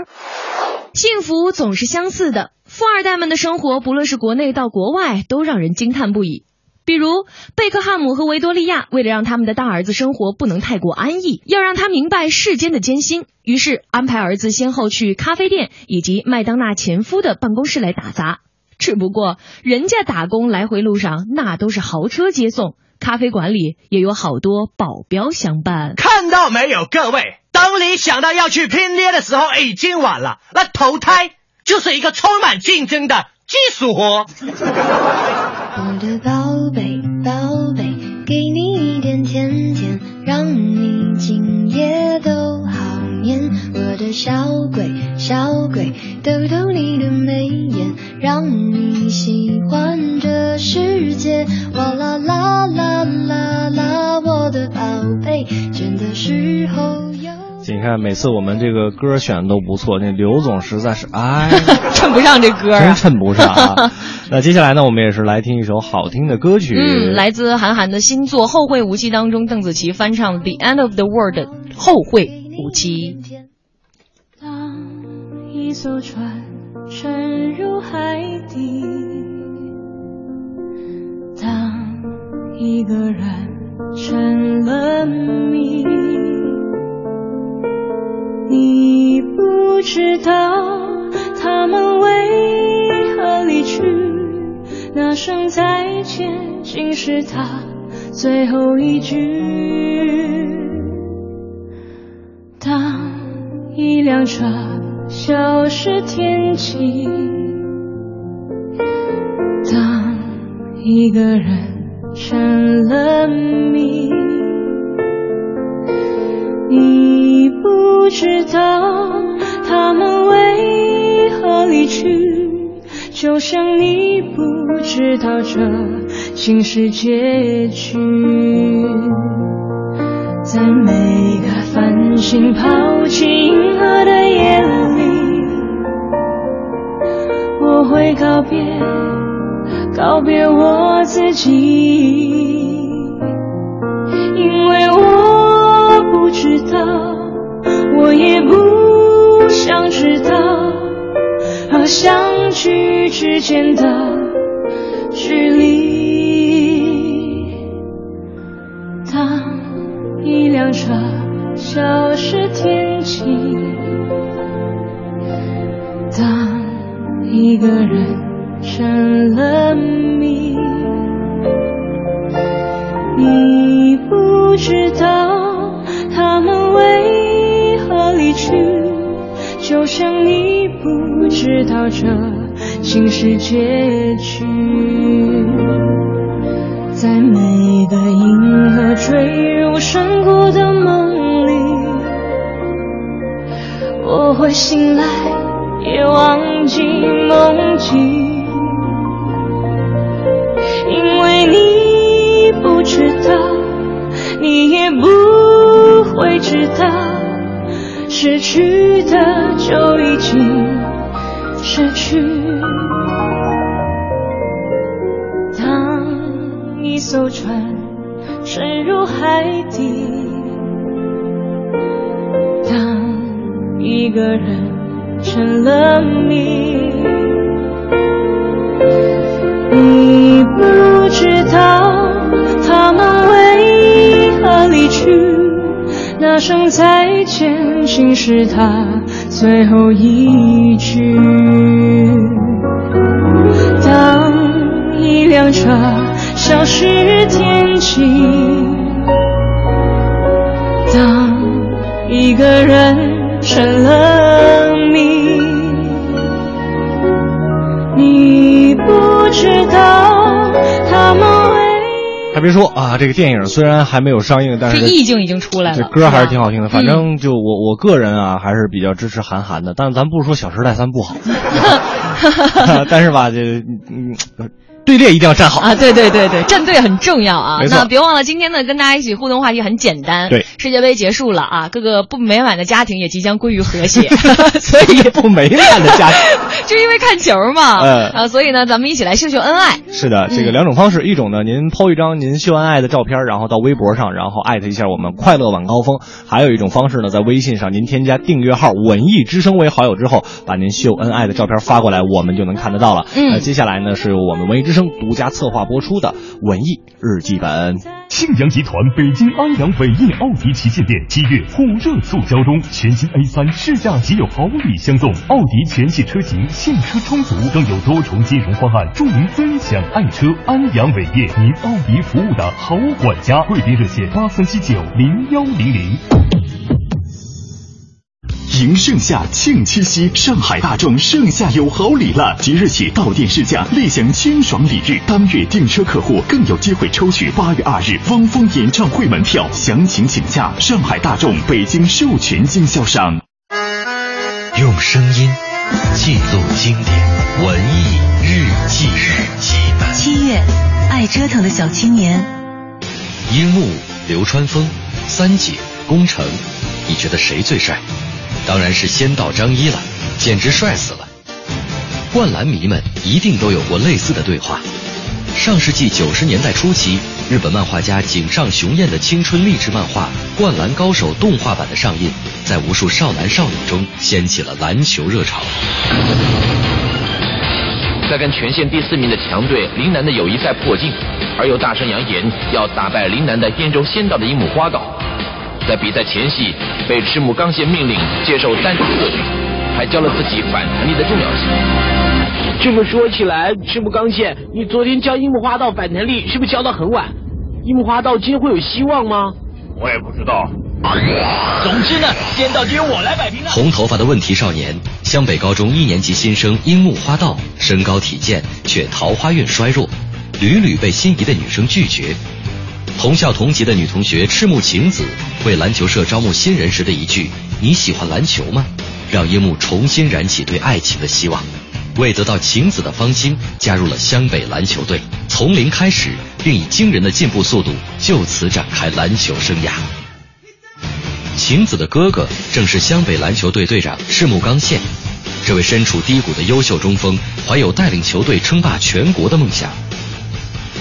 幸福总是相似的，富二代们的生活不论是国内到国外都让人惊叹不已。比如贝克汉姆和维多利亚为了让他们的大儿子生活不能太过安逸，要让他明白世间的艰辛，于是安排儿子先后去咖啡店以及麦当娜前夫的办公室来打杂。只不过人家打工来回路上那都是豪车接送，咖啡馆里也有好多保镖相伴。看到没有各位，当你想到要去拼爹的时候已经晚了。那投胎就是一个充满竞争的技术活。我的宝贝宝贝，给你一点甜甜，让你今夜都好眠。我的小鬼小鬼，逗逗你的眉眼，让你喜欢这世界。哇啦啦啦啦啦，我的宝贝，倦的时候有。你看每次我们这个歌选的都不错，那刘总实在是衬不上这歌啊，真衬不上啊。那接下来呢，我们也是来听一首好听的歌曲，来自韩寒的新作《后会无期》当中，邓紫棋翻唱 The End of the World 后会无期。当一艘船沉入海底，当一个人成了谜，你不知道他们为何离去，那声再见竟是他最后一句。当一辆车消失天际，当一个人成了谜，你不知道他们为何离去，就像你不知道这情是结局。在每个繁星抛弃银河的夜里，我会告别我自己，因为我不知道，我也不想知道，和相聚之间的距离。当一辆车消失天际，当一个人成了谜，你不知道他们为何离去，就像你不知道这竟是结局。在每个银河坠入深谷的梦里，我会醒来也忘记梦境，因为你不知道，你也不会知道，失去的就已经失去。当一艘船沉入海底，当一个人成了谜，你不知道他们为何离去，那声再见竟是他最后一句。当一辆车消失天际，当一个人成了谜，你不知道他们为。还别说啊，这个电影虽然还没有上映，但是意境已经出来了，这歌还是挺好听的。反正就我个人啊，还是比较支持韩寒的。但咱不说《小时代三》不好，但是吧，队列一定要站好啊！对对对对，站队很重要啊！那别忘了今天呢，跟大家一起互动话题很简单。对，世界杯结束了啊，各个不美满的家庭也即将归于和谐，所以不美满的家庭，就因为看球嘛，所以呢，咱们一起来秀秀恩爱。是的，这个两种方式，一种呢，您抛一张您秀恩爱的照片，然后到微博上，然后艾特一下我们快乐晚高峰；还有一种方式呢，在微信上您添加订阅号“文艺之声”为好友之后，把您秀恩爱的照片发过来，我们就能看得到了。接下来呢，是由我们文艺之声独家策划播出的文艺日记本。庆阳集团北京安阳伟业奥迪旗舰店7月火热促销中，全新 A3 试驾即有好礼相送，奥迪全系车型现车充足，更有多重金融方案助您分享爱车。安阳伟业，您奥迪服务的好管家，贵宾热线83790100。迎盛夏，庆七夕，上海大众盛夏有好礼了！即日起到店试驾，立享清爽礼遇。当月订车客户更有机会抽取8月2日汪峰演唱会门票，详情请洽上海大众北京授权经销商。用声音记录经典，文艺日记本。7月，爱折腾的小青年。樱木、流川枫、三姐、宫城，你觉得谁最帅？当然是仙道张一了，简直帅死了。灌篮迷们一定都有过类似的对话。上世纪90年代初期，日本漫画家井上雄彦的青春励志漫画《灌篮高手》动画版的上映，在无数少男少女中掀起了篮球热潮。在跟全县第4名的强队陵南的友谊赛破镜，而又大声扬言要打败陵南的燕州仙道的樱木花道。在比赛前夕，被赤木刚宪命令接受单打特训，还教了自己反弹力的重要性。这么说起来，赤木刚宪，你昨天教樱木花道反弹力是不是教到很晚？樱木花道今天会有希望吗？我也不知道，总之呢，先到就由我来摆平了。红头发的问题少年，湘北高中一年级新生樱木花道，身高体健却桃花运衰弱，屡屡被心仪的女生拒绝。同校同级的女同学赤木晴子为篮球社招募新人时的一句“你喜欢篮球吗”，让樱木重新燃起对爱情的希望。为得到晴子的芳心，加入了湘北篮球队，从零开始，并以惊人的进步速度就此展开篮球生涯。晴子的哥哥正是湘北篮球队队长赤木刚宪，这位身处低谷的优秀中锋，怀有带领球队称霸全国的梦想。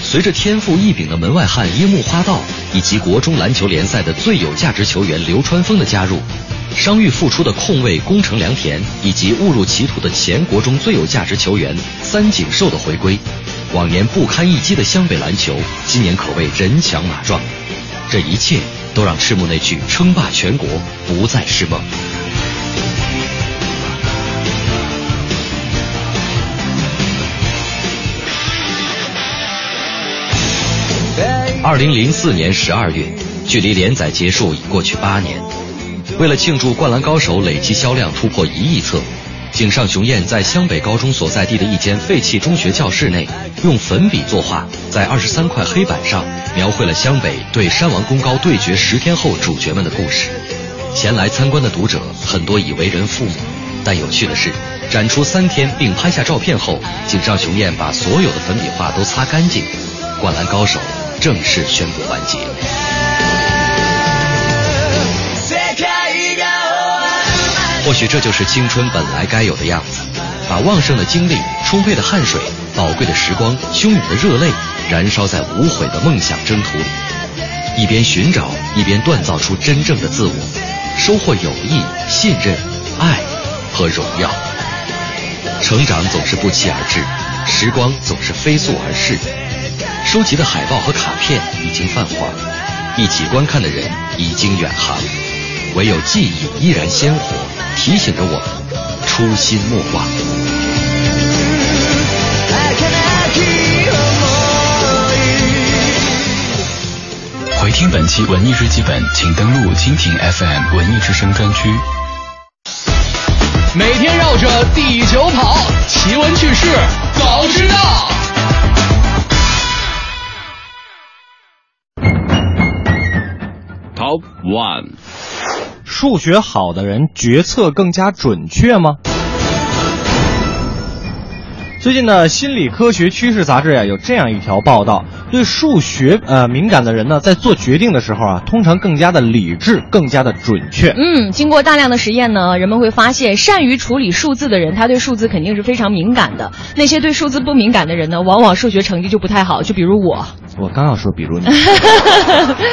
随着天赋异禀的门外汉樱木花道以及国中篮球联赛的最有价值球员流川枫的加入，伤愈复出的控卫宫城良田以及误入歧途的前国中最有价值球员三井寿的回归，往年不堪一击的湘北篮球今年可谓人强马壮，这一切都让赤木那句称霸全国不再是梦。2004年12月，距离连载结束已过去8年。为了庆祝《灌篮高手》累计销量突破1亿册，井上雄彦在湘北高中所在地的一间废弃中学教室内，用粉笔作画，在23块黑板上描绘了湘北对山王功高对决10天后主角们的故事。前来参观的读者很多已为人父母，但有趣的是，展出3天并拍下照片后，井上雄彦把所有的粉笔画都擦干净，《灌篮高手》正式宣布完结。或许这就是青春本来该有的样子，把旺盛的精力、充沛的汗水、宝贵的时光、汹涌的热泪燃烧在无悔的梦想征途里，一边寻找，一边锻造出真正的自我，收获友谊、信任、爱和荣耀。成长总是不期而至，时光总是飞速而逝，收集的海报和卡片已经泛黄，一起观看的人已经远航，唯有记忆依然鲜活，提醒着我们初心莫忘。回听本期文艺日记本，请登录蜻蜓 FM 文艺之声专区。每天绕着地球跑，奇闻趣事早知道。Top One， 数学好的人决策更加准确吗？最近呢，《心理科学趋势》杂志呀，有这样一条报道：对数学敏感的人呢，在做决定的时候啊，通常更加的理智，更加的准确。经过大量的实验呢，人们会发现，善于处理数字的人，他对数字肯定是非常敏感的；那些对数字不敏感的人呢，往往数学成绩就不太好。就比如我。我刚要说比如你。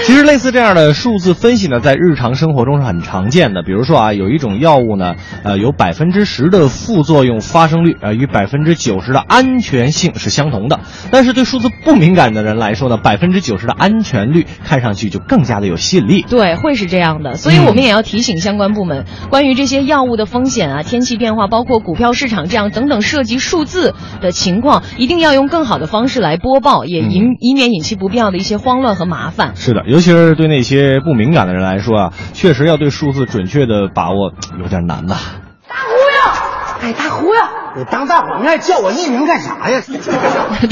其实类似这样的数字分析呢，在日常生活中是很常见的。比如说啊，有一种药物呢，有10%的副作用发生率，与90%的安全性是相同的。但是对数字不敏感的人来说呢，90%的安全率看上去就更加的有吸引力。对，会是这样的。所以我们也要提醒相关部门，关于这些药物的风险啊、天气变化，包括股票市场这样等等涉及数字的情况，一定要用更好的方式来播报，也以免引起不必要的一些慌乱和麻烦。是的，尤其是对那些不敏感的人来说啊，确实要对数字准确的把握有点难呐。大忽悠，大忽悠。你当大伙爱叫我匿名干啥呀？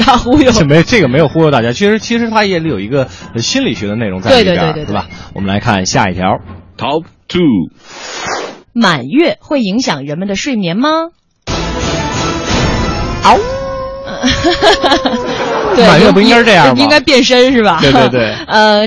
大忽悠，这个没有忽悠大家，其实它也有一个心理学的内容在里边，对吧？我们来看下一条 ，Top 2， 满月会影响人们的睡眠吗？嗷、对，满月不应该是这样吗？应该变身是吧？对。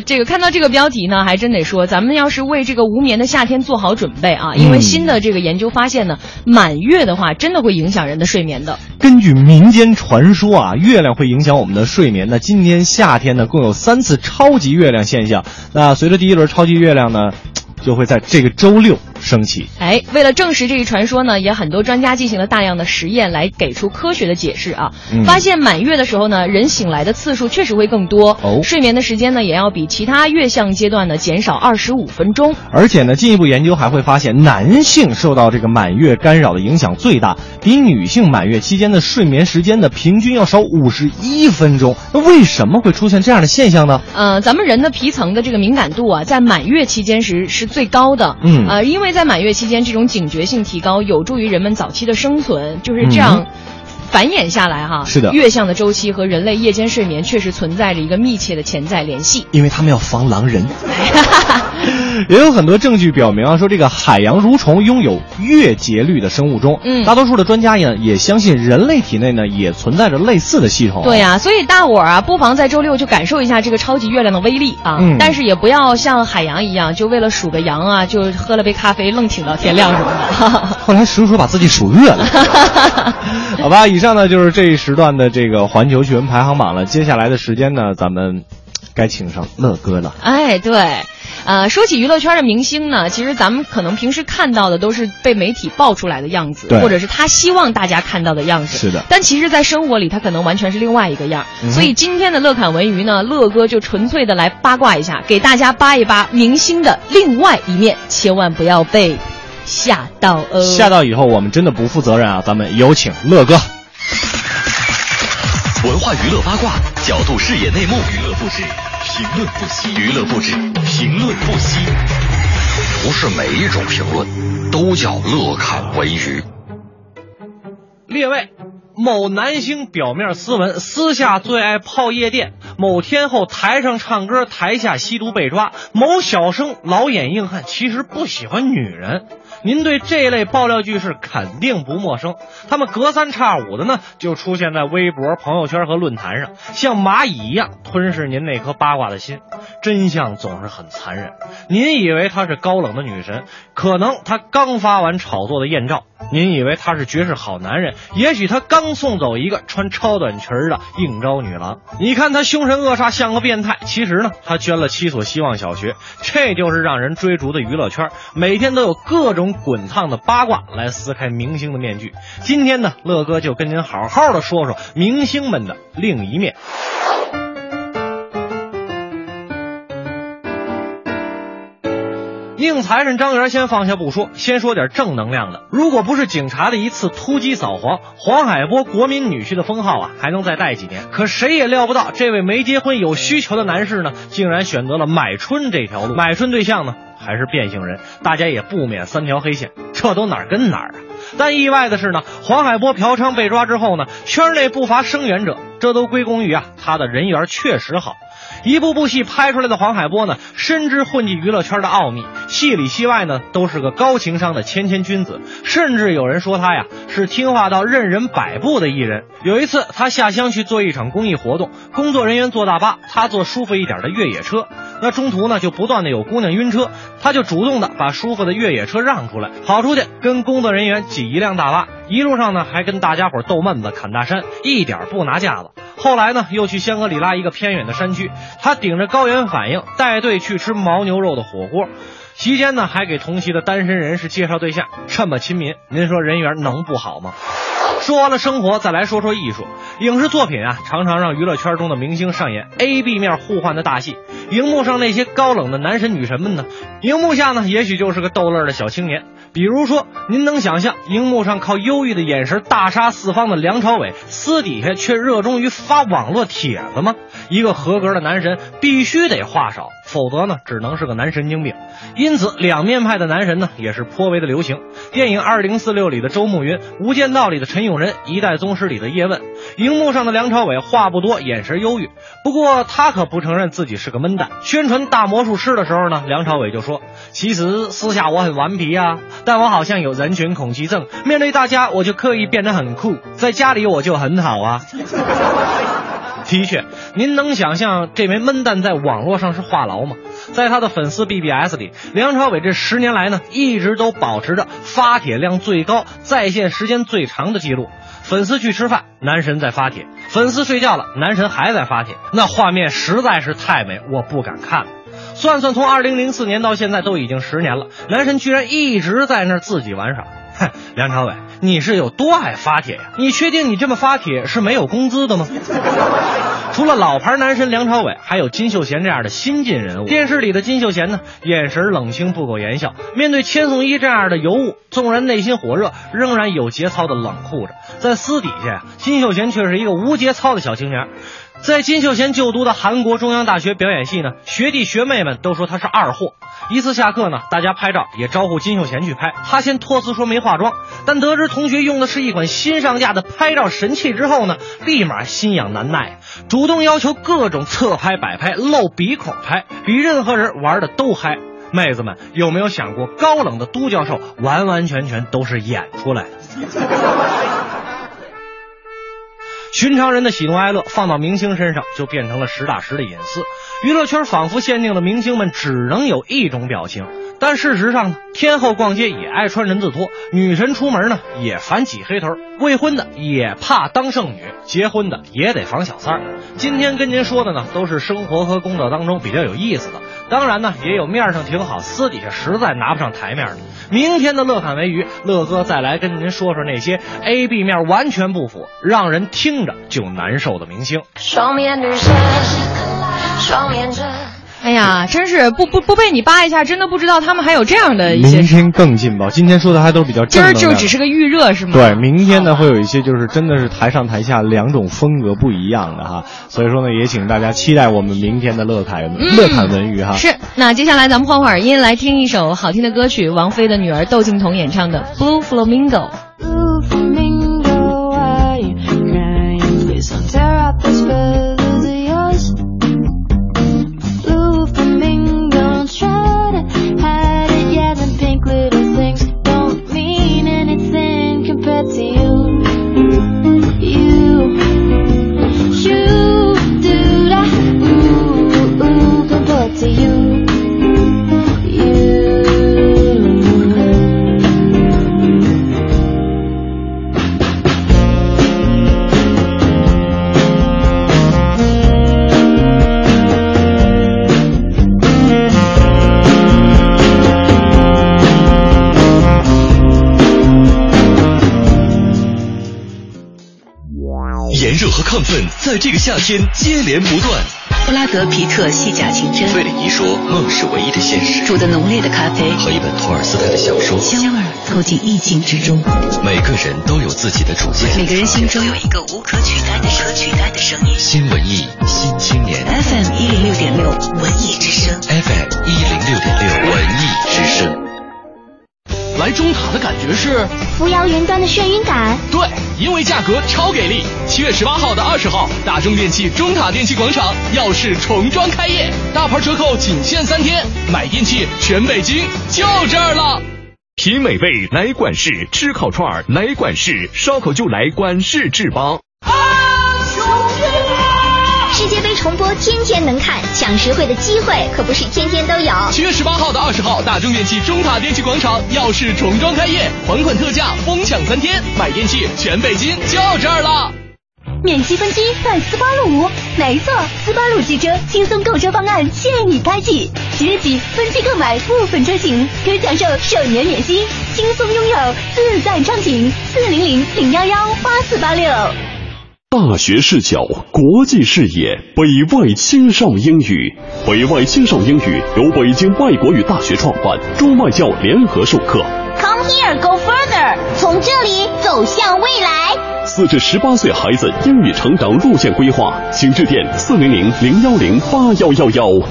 这个看到这个标题呢，还真得说，咱们要是为这个无眠的夏天做好准备啊，因为新的这个研究发现呢，满月的话真的会影响人的睡眠的。根据民间传说啊，月亮会影响我们的睡眠。那今年夏天呢，共有3次超级月亮现象。那随着第一轮超级月亮呢，就会在这个周六升起。哎，为了证实这一传说呢，也很多专家进行了大量的实验来给出科学的解释啊。发现满月的时候呢，人醒来的次数确实会更多，睡眠的时间呢也要比其他月相阶段呢减少25分钟。而且呢，进一步研究还会发现，男性受到这个满月干扰的影响最大，比女性满月期间的睡眠时间的平均要少51分钟。那为什么会出现这样的现象呢？咱们人的皮层的这个敏感度啊，在满月期间时是最高的。因为在满月期间，这种警觉性提高，有助于人们早期的生存，就是这样。繁衍下来哈，是的，月相的周期和人类夜间睡眠确实存在着一个密切的潜在联系，因为他们要防狼人。也有很多证据表明啊，说这个海洋蠕虫拥有月节律的生物钟，大多数的专家呢也相信人类体内呢也存在着类似的系统。对呀，所以大伙儿啊，不妨在周六就感受一下这个超级月亮的威力啊，但是也不要像海洋一样，就为了数个羊啊，就喝了杯咖啡愣挺到天亮什么的。后来数数把自己数月了。好吧，以上呢就是这一时段的这个环球趣闻排行榜了。接下来的时间呢，咱们该请上乐哥了。哎，对，说起娱乐圈的明星呢，其实咱们可能平时看到的都是被媒体爆出来的样子，或者是他希望大家看到的样子。是的。但其实，在生活里，他可能完全是另外一个样。所以今天的乐侃文娱呢，乐哥就纯粹的来八卦一下，给大家扒一扒明星的另外一面，千万不要被吓到哦。吓到以后，我们真的不负责任啊！咱们有请乐哥。文化娱乐八卦，角度视野内幕，娱乐不止，评论不息，娱乐不止，评论不息。不是每一种评论都叫乐侃文娱。列位，某男星表面斯文，私下最爱泡夜店；某天后台上唱歌，台下吸毒被抓；某小生老眼硬汉，其实不喜欢女人。您对这类爆料句是肯定不陌生，他们隔三差五的呢就出现在微博、朋友圈和论坛上，像蚂蚁一样吞噬您那颗八卦的心。真相总是很残忍，您以为她是高冷的女神，可能她刚发完炒作的艳照；您以为她是绝世好男人，也许她刚送走一个穿超短裙的应招女郎。你看她凶神恶煞像个变态，其实呢她捐了7所希望小学。这就是让人追逐的娱乐圈，每天都有各种滚烫的八卦来撕开明星的面具。今天呢，乐哥就跟您好好的说说明星们的另一面。宁财神张元先放下不说，先说点正能量的。如果不是警察的一次突击扫黄，黄海波国民女婿的封号啊还能再戴几年。可谁也料不到，这位没结婚有需求的男士呢，竟然选择了买春这条路。买春对象呢还是变性人，大家也不免三条黑线，这都哪儿跟哪儿啊。但意外的是呢，黄海波嫖娼被抓之后呢，圈内不乏声援者，这都归功于啊他的人缘确实好。一部部戏拍出来的黄海波呢，深知混迹娱乐圈的奥秘，戏里戏外呢都是个高情商的谦谦君子，甚至有人说他呀是听话到任人摆布的艺人。有一次他下乡去做一场公益活动，工作人员坐大巴，他坐舒服一点的越野车，那中途呢就不断的有姑娘晕车，他就主动的把舒服的越野车让出来，跑出去跟工作人员挤一辆大巴，一路上呢还跟大家伙逗闷子砍大山，一点不拿架子。后来呢又去香格里拉一个偏远的山区，他顶着高原反应带队去吃牦牛肉的火锅，期间呢还给同席的单身人士介绍对象，这么亲民，您说人缘能不好吗？说完了生活，再来说说艺术。影视作品啊常常让娱乐圈中的明星上演 A-B 面互换的大戏，荧幕上那些高冷的男神女神们呢，荧幕下呢也许就是个逗乐的小青年。比如说您能想象荧幕上靠忧郁的眼神大杀四方的梁朝伟，私底下却热衷于发网络帖子吗？一个合格的男神必须得话少，否则呢只能是个男神经病。因此两面派的男神呢也是颇为的流行，电影2046里的周慕云，无间道里的陈永仁，一代宗师里的叶问。荧幕上的梁朝伟话不多，眼神忧郁，不过他可不承认自己是个闷蛋。宣传大魔术师的时候呢，梁朝伟就说，其实私下我很顽皮啊，但我好像有人群恐惧症，面对大家我就刻意变得很酷，在家里我就很好啊。的确，您能想象这枚闷蛋在网络上是话痨吗？在他的粉丝 BBS 里，梁朝伟这10年来呢，一直都保持着发帖量最高、在线时间最长的记录。粉丝去吃饭，男神在发帖；粉丝睡觉了，男神还在发帖。那画面实在是太美，我不敢看了。算算从2004年到现在都已经10年了，男神居然一直在那自己玩耍。哼，梁朝伟，你是有多爱发帖呀？你确定你这么发帖是没有工资的吗？除了老牌男神梁朝伟，还有金秀贤这样的新晋人物。电视里的金秀贤呢，眼神冷清，不苟言笑，面对千颂伊这样的尤物，纵然内心火热，仍然有节操的冷酷着。在私底下，金秀贤却是一个无节操的小青年。在金秀贤就读的韩国中央大学表演系呢，学弟学妹们都说他是二货。一次下课呢，大家拍照也招呼金秀贤去拍，他先托辞说没化妆，但得知同学用的是一款新上架的拍照神器之后呢，立马心痒难耐，主动要求各种侧拍、摆拍、露鼻孔拍，比任何人玩的都嗨。妹子们有没有想过，高冷的都教授完完全全都是演出来的？寻常人的喜怒哀乐放到明星身上就变成了实打实的隐私，娱乐圈仿佛限定了明星们只能有一种表情。但事实上呢，天后逛街也爱穿人字拖，女神出门呢也反挤黑头，未婚的也怕当剩女，结婚的也得防小三。今天跟您说的呢，都是生活和工作当中比较有意思的，当然呢也有面上挺好，私底下实在拿不上台面的。明天的乐侃为娱，乐哥再来跟您说说那些 A B 面完全不符，让人听着就难受的明星。双面女神，双面针。哎呀，真是不被你扒一下，真的不知道他们还有这样的一些。明天更劲爆，今天说的还都比较正能量。今儿就只是个预热是吗？对，明天呢会有一些就是真的是台上台下两种风格不一样的哈，所以说呢也请大家期待我们明天的乐侃文娱哈。是，那接下来咱们换会儿音来听一首好听的歌曲，王菲的女儿窦靖童演唱的 Blue Flamingo。Blue Flamingo, why you crying? Please don't tear out this bed of yours.在这个夏天接连不断，布拉德皮特西甲情针，费里尼说梦是唯一的现实，煮的浓烈的咖啡和一本托尔斯泰的小说，香味透进意境之中。每个人都有自己的主见，每个人心中有一个无可取代的声音。新文艺新青年 FM106.6 文艺之声 FM106.6 文艺之声。来中塔的感觉是扶摇云端的眩晕感，对，因为价格超给力。7月18号到20号，大中电器中塔电器广场耀世重装开业，大牌折扣仅限3天，买电器全北京就这儿了。品美味来管事，吃烤串来管事，烧烤就来管事制帮。世界杯重播天天能看，抢实惠的机会可不是天天都有。7月18号到20号，大中电器中塔电器广场耀世重装开业，还款特价疯抢3天，买电器全北京就这儿了。免息分期在斯巴鲁，没错，斯巴鲁汽车轻松购车方案现已开启，7月起分期购买部分车型可享受首年免息，轻松拥有，自在畅行。400-011-8486。大学视角，国际视野，北外青少英语。北外青少英语由北京外国语大学创办，中外教联合授课。Come here, go further， 从这里走向未来。4至18岁孩子英语成长路线规划，请致电400-010-8111。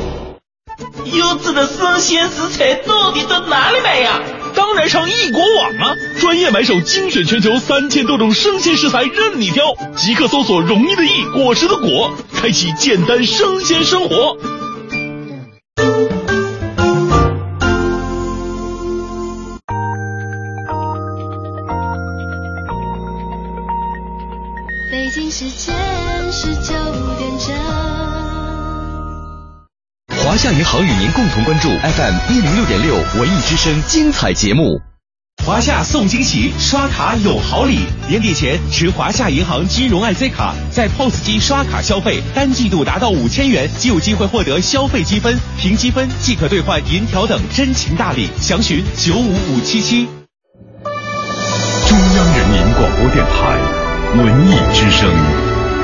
优质的生鲜食材到底到哪里买呀？当然上易果网啊！专业买手精选全球3000多种生鲜食材任你挑，即刻搜索容易的易，果实的果，开启简单生鲜生活。北京时间19点整。华夏银行与您共同关注 FM106.6 文艺之声精彩节目。华夏送惊喜，刷卡有好礼。年底前持华夏银行金融 IC 卡，在 POS 机刷卡消费，单季度达到5000元，即有机会获得消费积分，凭积分即可兑换银条等真情大礼。详询95577。中央人民广播电台文艺之声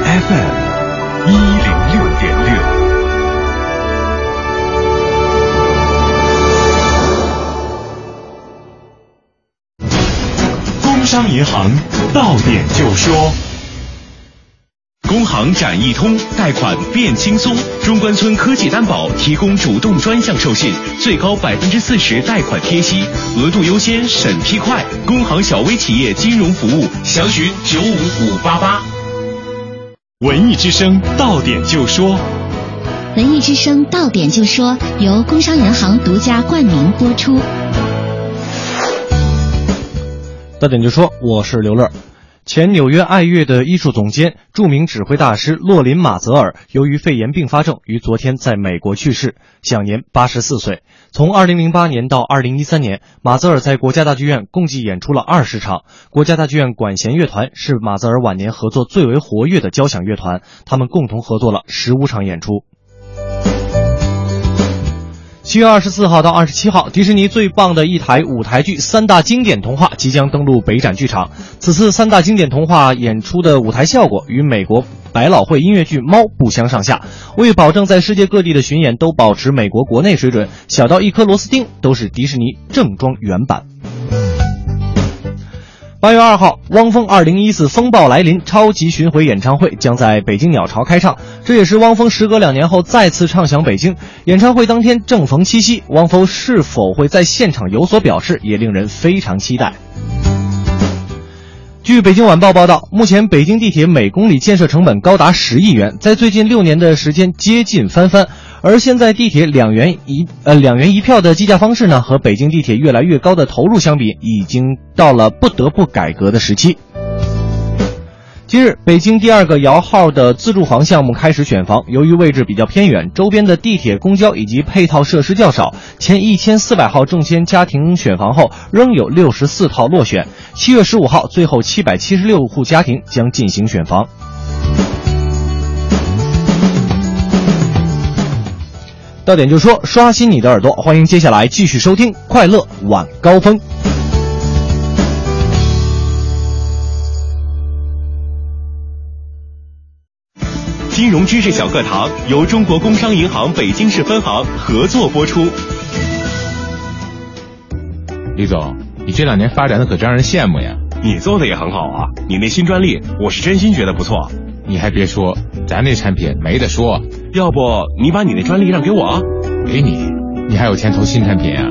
FM 106.6。工商银行到点就说，工行展易通，贷款变轻松。中关村科技担保提供主动专项授信，最高40%贷款贴息，额度优先，审批快。工行小微企业金融服务，详询95588。文艺之声到点就说，文艺之声到点就说由工商银行独家冠名播出。到点就说，我是刘乐。前纽约爱乐的艺术总监、著名指挥大师洛林·马泽尔，由于肺炎并发症，于昨天在美国去世，享年84岁。从2008年到2013年，马泽尔在国家大剧院共计演出了20场。国家大剧院管弦乐团是马泽尔晚年合作最为活跃的交响乐团，他们共同合作了15场演出。7月24号到27号，迪士尼最棒的一台舞台剧《三大经典童话》即将登陆北展剧场。此次《三大经典童话》演出的舞台效果与美国百老汇音乐剧《猫》不相上下。为保证在世界各地的巡演都保持美国国内水准，小到一颗螺丝钉都是迪士尼正装原版。8月2号，汪峰2014风暴来临超级巡回演唱会将在北京鸟巢开唱，这也是汪峰时隔2年后再次唱响北京。演唱会当天正逢七夕，汪峰是否会在现场有所表示，也令人非常期待。据北京晚报报道，目前北京地铁每公里建设成本高达10亿元，在最近6年的时间接近翻番。而现在地铁两元一票的计价方式呢，和北京地铁越来越高的投入相比，已经到了不得不改革的时期。今日，北京第2个摇号的自住房项目开始选房，由于位置比较偏远，周边的地铁、公交以及配套设施较少，前1400号中签家庭选房后，仍有64套落选。7月15号，最后776户家庭将进行选房。到点就说，刷新你的耳朵，欢迎接下来继续收听快乐晚高峰。金融知识小课堂由中国工商银行北京市分行合作播出。李总，你这2年发展的可真让人羡慕呀！你做的也很好啊，你那新专利我是真心觉得不错。你还别说，咱这产品没得说。要不你把你那专利让给我啊？给你？你还有钱投新产品啊？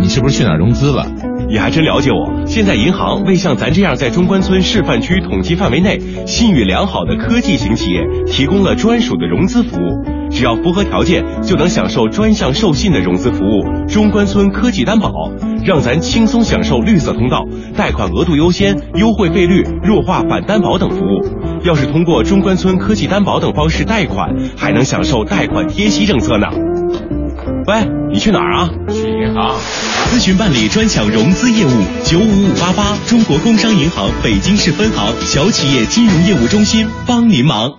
你是不是去哪儿融资了？你还真了解我。现在银行为像咱这样在中关村示范区统计范围内信誉良好的科技型企业提供了专属的融资服务，只要符合条件就能享受专项授信的融资服务。中关村科技担保让咱轻松享受绿色通道、贷款额度优先、优惠费率、弱化反担保等服务。要是通过中关村科技担保等方式贷款，还能享受贷款贴息政策呢。喂，你去哪儿啊？去银行。咨询办理专享融资业务，95588，中国工商银行北京市分行小企业金融业务中心帮您忙。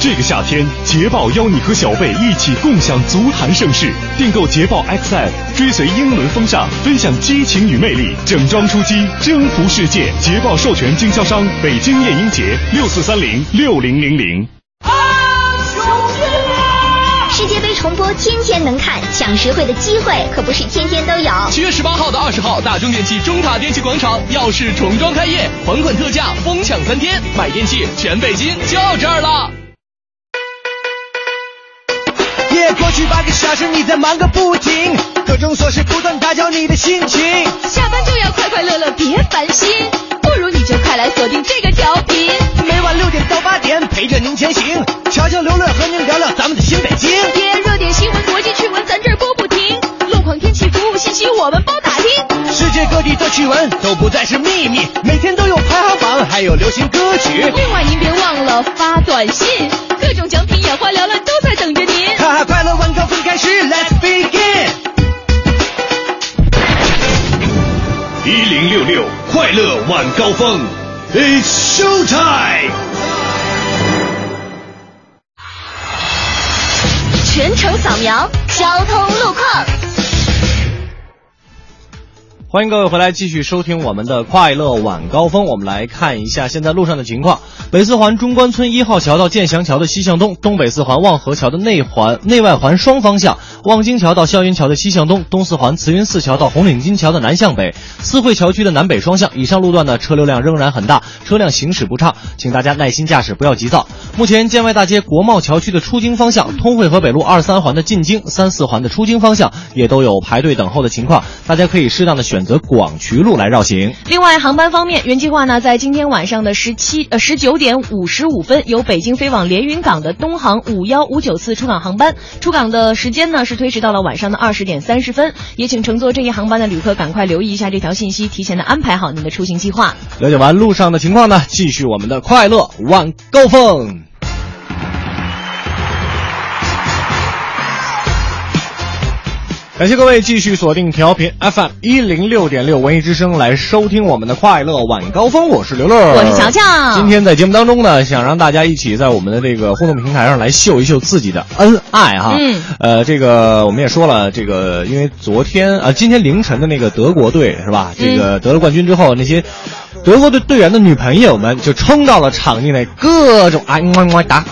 这个夏天，捷豹邀你和小贝一起共享足坛盛世。订购捷豹 XF， 追随英伦风尚，分享激情与魅力，整装出击，征服世界。捷豹授权经销商北京夜鹰捷，64306000。世界杯重播天天能看，抢实惠的机会可不是天天都有。7月18号到20号，大中电器中塔电器广场耀世重装开业，还款特价疯抢3天，买电器全北京就这儿了。过去8个小时你在忙个不停，各种琐事不断打搅你的心情。下班就要快快乐乐，别烦心，不如你就快来锁定这个调频，每晚6点到8点陪着您前行。瞧瞧刘乐和您聊聊咱们的新北京，热点新闻、国际趣闻咱这儿播不停，路况、天气、服务信息我们包打听。世界各地的趣闻都不再是秘密，每天都有排行榜，还有流行歌曲。另外您别忘了发短信，各种奖品眼花缭乱都在等着您。哈哈，快乐晚高峰开始 ，Let's begin。1066快乐晚高峰 It's show time！ 全程扫描交通路况。欢迎各位回来继续收听我们的快乐晚高峰，我们来看一下现在路上的情况。北四环中关村一号桥到建祥桥的西向东，东北四环望河桥的内外环双方向，望京桥到霄云桥的西向东，东四环慈云寺桥到红领巾桥的南向北，四惠桥区的南北双向。以上路段的车流量仍然很大，车辆行驶不畅，请大家耐心驾驶，不要急躁。目前建外大街国贸桥区的出京方向，通惠河北路23环的进京，34环的出京方向也都有排队等候的情况，大家可以适当的选择广渠路来绕行。另外，航班方面，原计划呢在今天晚上的19点55分由北京飞往连云港的东航51594出港航班，出港的时间呢是推迟到了晚上的20点30分，也请乘坐这一航班的旅客赶快留意一下这条信息，提前的安排好您的出行计划。了解完路上的情况呢，继续我们的快乐晚高峰。感谢各位继续锁定调频 FM106.6 文艺之声来收听我们的快乐晚高峰，我是刘乐，我是乔乔。今天在节目当中呢，想让大家一起在我们的这个互动平台上来秀一秀自己的恩爱哈。这个我们也说了，这个因为昨天今天凌晨的那个德国队是吧，这个得了冠军之后，那些德国队队员的女朋友们就冲到了场地内，各种打。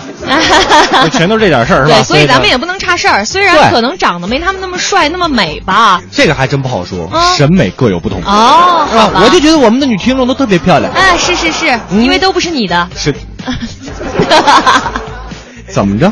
全都是这点事儿是吧？对，所以咱们也不能差事儿。虽然可能长得没他们那么帅那么美吧，这个还真不好说，审美各有不同哦，是吧？我就觉得我们的女听众都特别漂亮。哎，是是是，因为都不是你的。是。怎么着？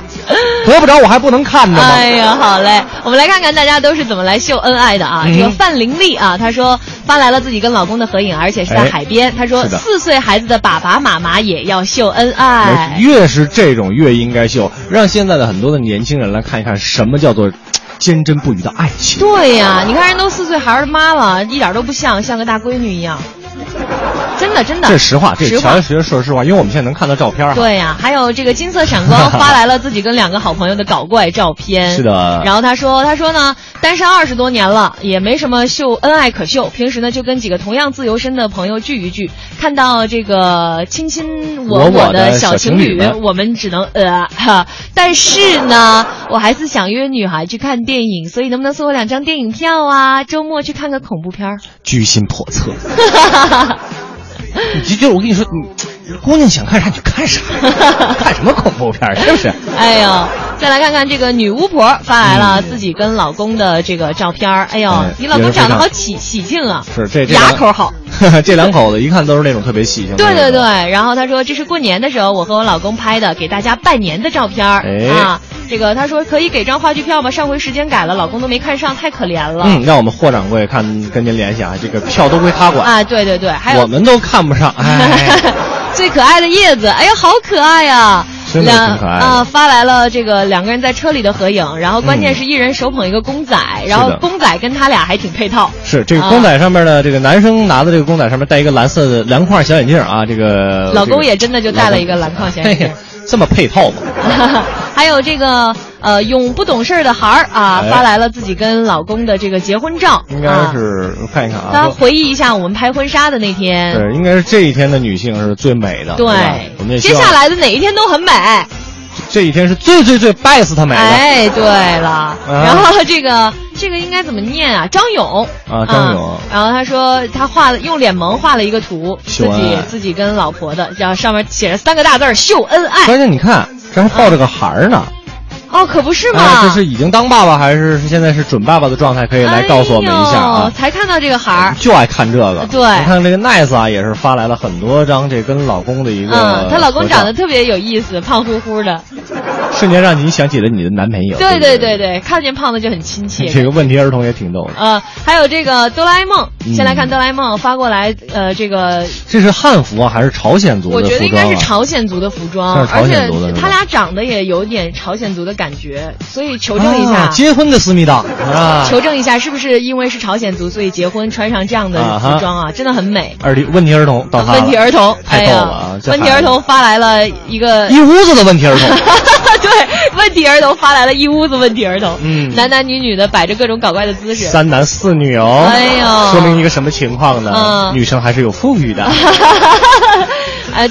得不着我还不能看着吗？哎呀，好嘞，我们来看看大家都是怎么来秀恩爱的啊。这个范玲丽啊，她说发来了自己跟老公的合影，而且是在海边。她说4岁孩子的爸爸妈妈也要秀恩爱，越是这种越应该秀，让现在的很多的年轻人来看一看什么叫做坚贞不渝的爱情。对呀，你看人都4岁孩子妈了，一点都不像个大闺女一样。真的真的，这是实话，这是乔学说实话，因为我们现在能看到照片。对呀，还有这个金色闪光发来了自己跟2个好朋友的搞怪照片。是的。然后他说呢，单身20多年了，也没什么秀恩爱可秀，平时呢就跟几个同样自由身的朋友聚一聚，看到这个亲亲我的小情侣，我们只能但是呢，我还是想约女孩去看电影，所以能不能送我2张电影票啊？周末去看个恐怖片。居心叵测。就我跟你说，你姑娘想看啥你就看啥，看什么恐怖片是不是？哎呦，再来看看这个女巫婆发来了自己跟老公的这个照片。哎呦，你老公长得好喜庆啊！是这牙口好，这2口子一看都是那种特别喜庆。对对对。然后他说这是过年的时候我和我老公拍的，给大家拜年的照片啊。这个他说可以给张话剧票吧，上回时间改了，老公都没看上，太可怜了。让我们霍掌柜跟您联系啊，这个票都归他管啊。对对对，还有我们都看不上。最可爱的叶子，哎呀，好可爱啊！真的挺可爱的。发来了这个2个人在车里的合影，然后关键是一人手捧一个公仔，然后公仔跟他俩还挺配套。是这个公仔上面呢，这个男生拿的这个公仔上面戴一个蓝色的蓝框小眼镜啊，这个老公也真的就戴了一个蓝框小眼镜。这么配套吗？还有这个永不懂事的孩儿啊，发来了自己跟老公的这个结婚照，应该是看一看啊，他回忆一下我们拍婚纱的那天。对，应该是这一天的女性是最美的。对，我们接下来的哪一天都很美。这一天是最最最拜死他美了。哎，对了，然后这个应该怎么念啊？张勇啊，张勇。然后他说他画了用脸萌画了一个图，自己跟老婆的，然后上面写着3个大字秀恩爱。关键你看，这还抱着个孩儿呢。哦，可不是嘛！这是已经当爸爸还是现在是准爸爸的状态？可以来告诉我们一下啊！才看到这个孩儿，就爱看这个。对，你看这个 Nice 啊，也是发来了很多张这跟老公的一个。她老公长得特别有意思，胖乎乎的，瞬间让你想起了你的男朋友。对对对对，看见胖子就很亲切。这个问题儿童也挺逗的。还有这个哆啦 A 梦，先来看哆啦 A 梦发过来。这个这是汉服啊，还是朝鲜族的服装？我觉得应该是朝鲜族的服装，而且他俩长得也有点朝鲜族的感觉，所以求证一下，结婚的思密达啊，求证一下是不是因为是朝鲜族，所以结婚穿上这样的服装啊，真的很美。问题儿童到他了，问题儿童太逗了啊！问题儿童发来了一个一屋子的问题儿童，对，问题儿童发来了一屋子问题儿童，男男女女的摆着各种搞怪的姿势，三男四女哦，哎呦，说明一个什么情况呢？女生还是有富裕的。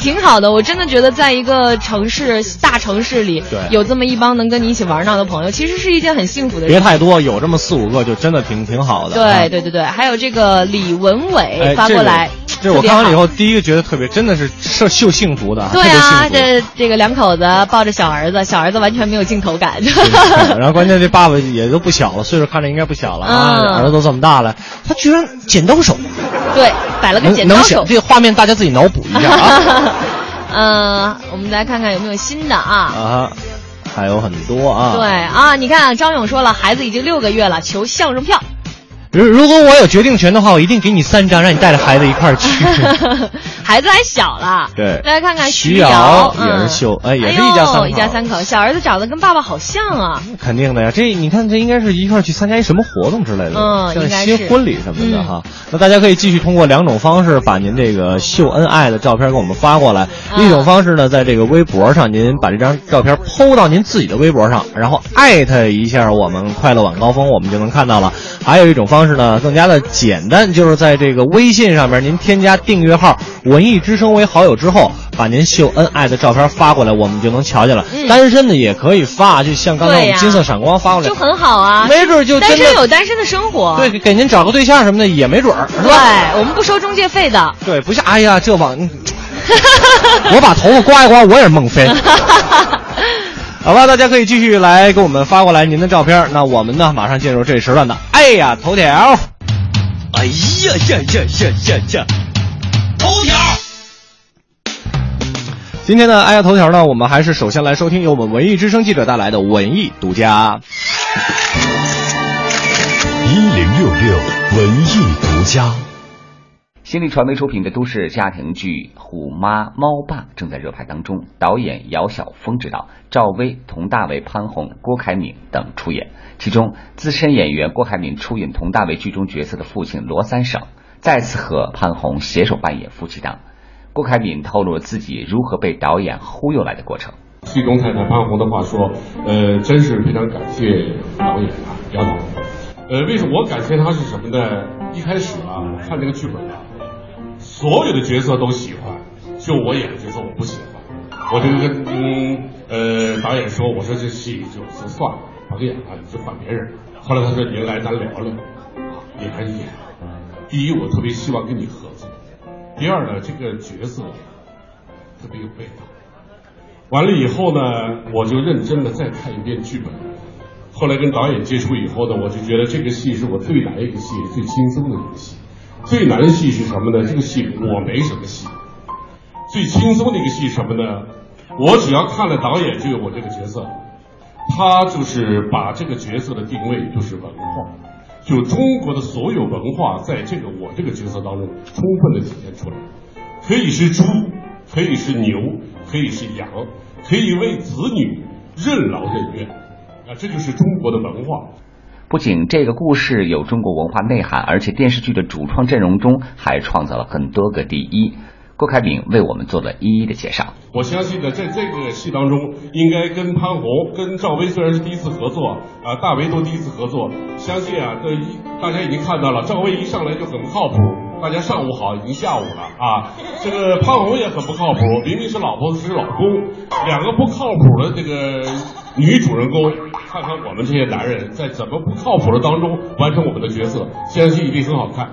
挺好的，我真的觉得在一个城市大城市里，对，有这么一帮能跟你一起玩闹的朋友，其实是一件很幸福的事。别太多，有这么四五个就真的挺好的。对对对对，还有这个李文伟发过来，这我看完以后第一个觉得特别，真的是秀幸福的。对啊，这个两口子抱着小儿子，小儿子完全没有镜头感。然后关键这爸爸也都不小了，岁数看着应该不小了啊，儿子都这么大了，他居然剪刀手。对，摆了个剪刀手，这个画面大家自己脑补一下啊。我们来看看有没有新的啊，还有很多啊。对啊，你看张勇说了，孩子已经6个月了，求相声票。如果我有决定权的话，我一定给你3张，让你带着孩子一块儿去。孩子还小了。对，大家看看徐瑶也是秀，也是一家三口，小儿子长得跟爸爸好像啊。肯定的呀，这你看，这应该是一块儿去参加一什么活动之类的，像新婚礼什么的哈。那大家可以继续通过2种方式把您这个秀恩爱的照片给我们发过来。一种方式呢，在这个微博上，您把这张照片po到您自己的微博上，然后艾特一下我们快乐晚高峰，我们就能看到了。还有一种方式呢，更加的简单，就是在这个微信上面，您添加订阅号文艺之声为好友之后，把您秀恩爱的照片发过来，我们就能瞧见了。单身的也可以发，就像刚才我们金色闪光发过来就很好啊，没准就真的单身有单身的生活，对，给您找个对象什么的也没准儿，是吧？对，我们不收中介费的。对，不像哎呀这网，我把头发刮一刮，我也是孟非。好吧，大家可以继续来给我们发过来您的照片。那我们呢，马上进入这时段的哎呀头条。哎呀呀呀呀呀呀，头条。今天的哎呀头条呢，我们还是首先来收听由我们文艺之声记者带来的文艺独家。1066文艺独家。新力传媒出品的都市家庭剧《虎妈猫爸》正在热拍当中，导演姚晓峰执导，赵薇、佟大为、潘虹、郭凯敏等出演。其中，资深演员郭凯敏出演佟大为剧中角色的父亲罗三省，再次和潘虹携手扮演夫妻档。郭凯敏透露了自己如何被导演忽悠来的过程。剧中太太潘虹的话说：“真是非常感谢导演啊，姚导。为什么我感谢他是什么呢？一开始啊，看这个剧本啊。”所有的角色都喜欢，就我演的角色我不喜欢。我就跟导演说，我说这戏就算了，不演了，就换别人。后来他说您来咱聊聊，也还演。第一，我特别希望跟你合作；第二呢，这个角色特别有味道。完了以后呢，我就认真的再看一遍剧本。后来跟导演接触以后呢，我就觉得这个戏是我最难一个戏，最轻松的一个戏。最难的戏是什么呢？这个戏我没什么戏。最轻松的一个戏是什么呢？我只要看了导演就有我这个角色，他就是把这个角色的定位就是文化，就中国的所有文化在这个我这个角色当中充分的体现出来，可以是猪，可以是牛，可以是羊，可以为子女任劳任怨啊，这就是中国的文化。不仅这个故事有中国文化内涵，而且电视剧的主创阵容中还创造了很多个第一。郭凯敏为我们做了一一的介绍。我相信呢，在这个戏当中，应该跟潘虹、跟赵薇虽然是第一次合作啊，大为都第一次合作。相信啊，大家已经看到了，赵薇一上来就很不靠谱，大家上午好，已经下午了啊。这个潘虹也很不靠谱，明明是老婆是老公，两个不靠谱的这个女主人公，看看我们这些男人在怎么不靠谱的当中完成我们的角色，相信一定很好看。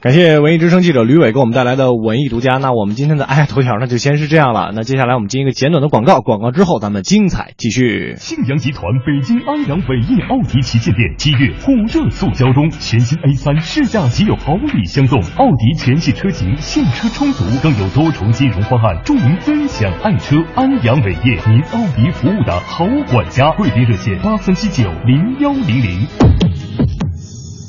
感谢文艺之声记者吕伟给我们带来的文艺独家。那我们今天的哎呀头条呢，就先是这样了。那接下来我们进一个简短的广告，广告之后咱们精彩继续。信阳集团北京安阳伟业奥迪旗舰店7月火热促销中，全新 A3 试驾即有好礼相送，奥迪全系车型现车充足，更有多重金融方案助您分享爱车。安阳伟业，您奥迪服务的好管家，贵宾热线83790100。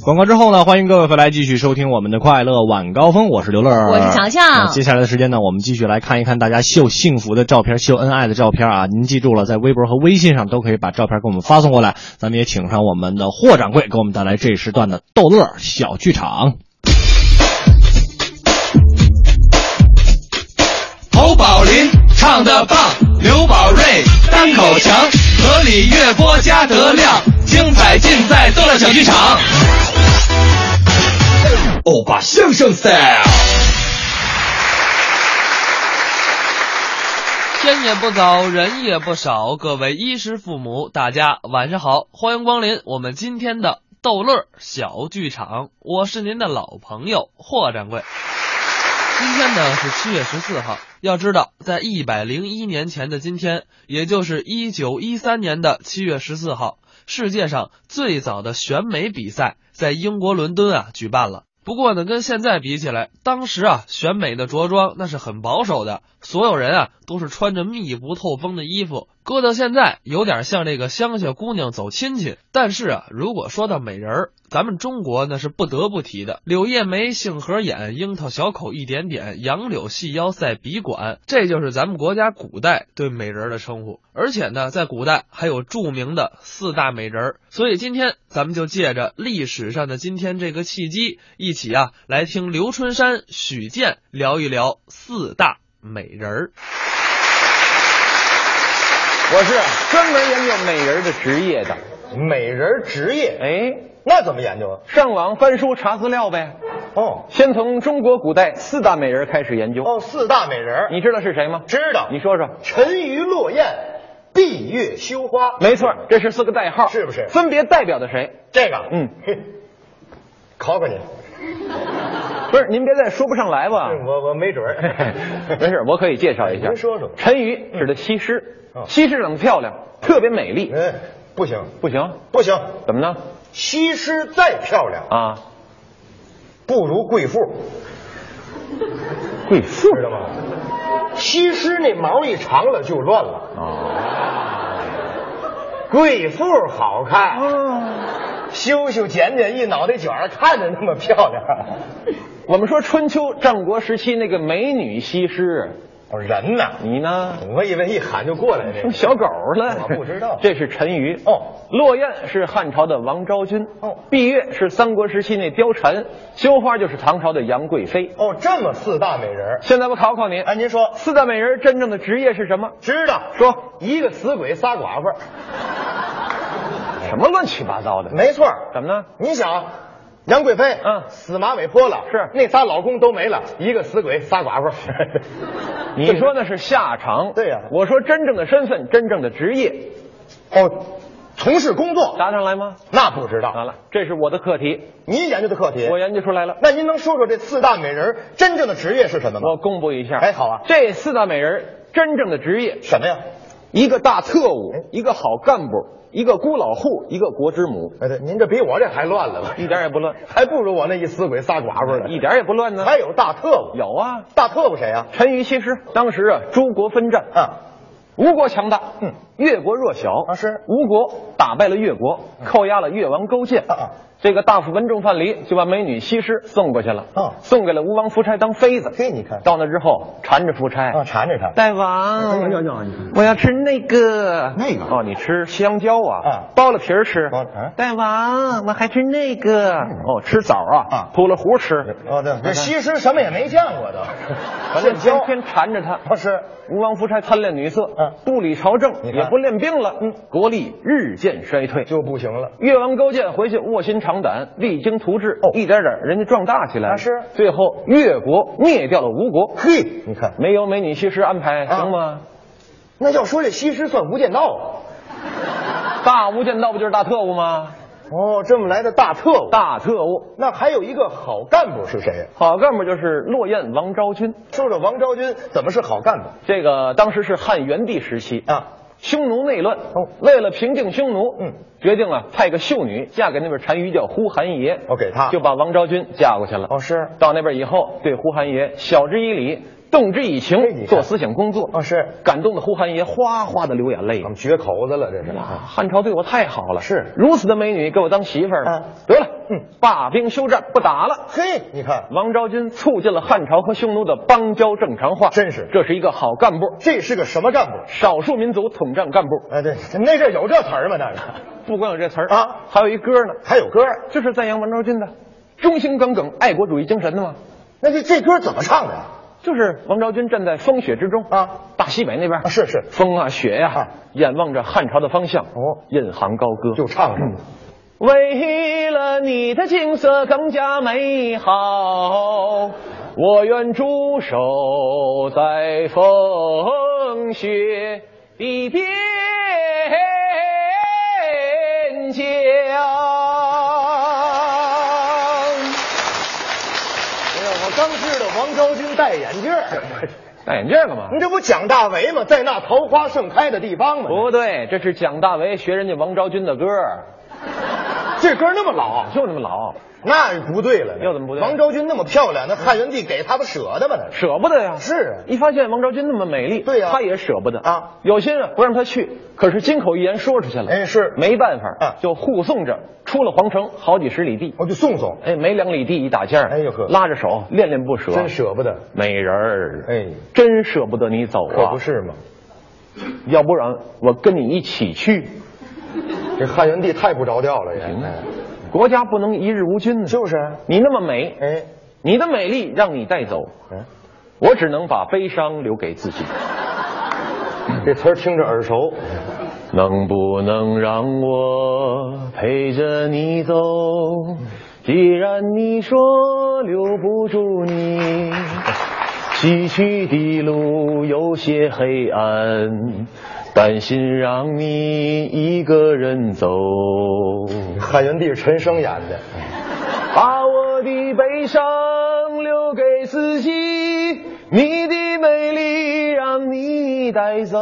广告之后呢，欢迎各位回来继续收听我们的快乐晚高峰，我是刘乐，我是强强。接下来的时间呢，我们继续来看一看大家秀幸福的照片、秀恩爱的照片啊！您记住了，在微博和微信上都可以把照片给我们发送过来。咱们也请上我们的霍掌柜给我们带来这时段的逗乐小剧场。侯宝林唱得棒，刘宝瑞里越播加德亮，精彩尽在逗乐小剧场。欧巴相声赛，天也不早，人也不少，各位衣食父母，大家晚上好，欢迎光临我们今天的逗乐小剧场，我是您的老朋友霍掌柜。今天呢是7月14号，要知道在101年前的今天，也就是1913年的7月14号，世界上最早的选美比赛在英国伦敦举办了。不过呢跟现在比起来，当时选美的着装那是很保守的，所有人都是穿着密不透风的衣服，搁到现在有点像这个乡下姑娘走亲戚。但是如果说到美人，咱们中国那是不得不提的，柳叶眉、杏核眼、樱桃小口一点点、杨柳细腰赛笔管，这就是咱们国家古代对美人的称呼。而且呢在古代还有著名的4大美人，所以今天咱们就借着历史上的今天这个契机，一起来听刘春山、许健聊一聊4大美人。我是专门研究美人的职业的。美人职业？那怎么研究啊？上网翻书查资料呗。先从中国古代4大美人开始研究。4大美人，你知道是谁吗？知道。你说说。沉鱼落雁，闭月羞花。没错，这是4个代号，是不是？分别代表的谁？这个，考考你。不是，您别再说不上来吧。我没准儿。没事，我可以介绍一下。您说说。沉鱼指的西施，西施长得漂亮，特别美丽。不行，不行，不行！怎么呢？西施再漂亮不如贵妇。贵妇知道吗？西施那毛一长了就乱了。贵妇好看。修修剪剪一脑袋卷，看着那么漂亮。我们说春秋战国时期那个美女西施。人呢？你呢？我以为一喊就过来了。小狗了？我不知道。这是沉鱼。落雁是汉朝的王昭君。闭月是三国时期那貂蝉。羞花就是唐朝的杨贵妃。这么4大美人。现在我考考您。您说4大美人真正的职业是什么？知道。说。一个死鬼，仨寡妇。什么乱七八糟的？没错。怎么呢？你想。杨贵妃死马尾坡了，是那仨老公都没了，一个死鬼，仨寡妇。你说那是下场。对呀，我说真正的身份，真正的职业。从事工作。答上来吗？那不知道。好了，这是我的课题。你研究的课题？我研究出来了。那您能说说这4大美人真正的职业是什么吗？我公布一下。好啊。这4大美人真正的职业什么呀？一个大特务，一个好干部，一个孤老户，一个国之母。对，您这比我这还乱了吧？一点也不乱，还不如我那一死鬼仨寡妇呢。一点也不乱呢。还有大特务？有啊。大特务谁啊？沉鱼西施。当时诸国分战，吴国强大，越国弱小。是吴国打败了越国，扣押了越王勾践。这个大夫文仲范蠡就把美女西施送过去了，送给了吴王夫差当妃子。嘿，你看到那之后，缠着夫差，缠着他，大王，我要吃那个。你吃香蕉剥了皮儿吃。大王，我还吃那个。吃枣吐了核吃。对，西施什么也没见过的，反正天天缠着他。是吴王夫差贪恋女色，不理朝政，也不练兵了，国力日渐衰退，就不行了。越王勾践回去卧薪尝胆。励精图治，一点点人家壮大起来。是最后越国灭掉了吴国。嘿，你看没有美女西施安排行吗？那要说这西施算无间道啊。大无间道不就是大特务吗？这么来的大特务。那还有一个好干部是谁？好干部就是落雁王昭君。说说王昭君怎么是好干部？这个当时是汉元帝时期匈奴内乱，为了平定匈奴，决定派个秀女嫁给那边单于叫呼韩邪。给他就把王昭君嫁过去了。是到那边以后，对呼韩邪晓之以理，动之以情，做思想工作。是感动的呼韩邪哗哗的流眼泪。怎么绝口子了？这是汉朝对我太好了，是如此的美女给我当媳妇儿了。得了，罢兵休战，不打了。嘿，你看王昭君促进了汉朝和匈奴的邦交正常化。真是，这是一个好干部。这是个什么干部？少数民族统战干部。对，那阵有这词儿吗？那个不光有这词儿还有一歌呢。还有歌就是赞扬王昭君的忠心耿耿爱国主义精神的吗？那这歌怎么唱的？就是王昭君站在风雪之中啊，大西北那边是是风啊雪呀，眼望着汉朝的方向哦，引吭高歌就唱上了。为了你的景色更加美好，我愿驻守在风雪的边疆。我刚知道王昭君戴眼镜儿，戴眼镜干嘛？你这不蒋大为吗？在那桃花盛开的地方吗？不对，这是蒋大为学人家王昭君的歌。这歌那么老，就那么老，那不对了。又怎么不对？王昭君那么漂亮，那汉元帝给她不舍得吗？舍不得呀。是啊，一发现王昭君那么美丽，对呀，他也舍不得啊。有心不让她去，可是金口玉言说出去了，哎，是没办法啊，就护送着出了皇城好几十里地，我就送送，哎，没两里地一打尖儿，哎呦呵，拉着手恋恋不舍，真舍不得美人儿，哎，真舍不得你走啊，可不是吗？要不然我跟你一起去。这汉元帝太不着调了也，国家不能一日无君呢。就是你那么美，哎，你的美丽让你带走，我只能把悲伤留给自己。这词儿听着耳熟，能不能让我陪着你走？既然你说留不住你，崎岖的路有些黑暗。担心让你一个人走，汉元帝是陈升演的。把我的悲伤留给自己，你的美丽让你带走。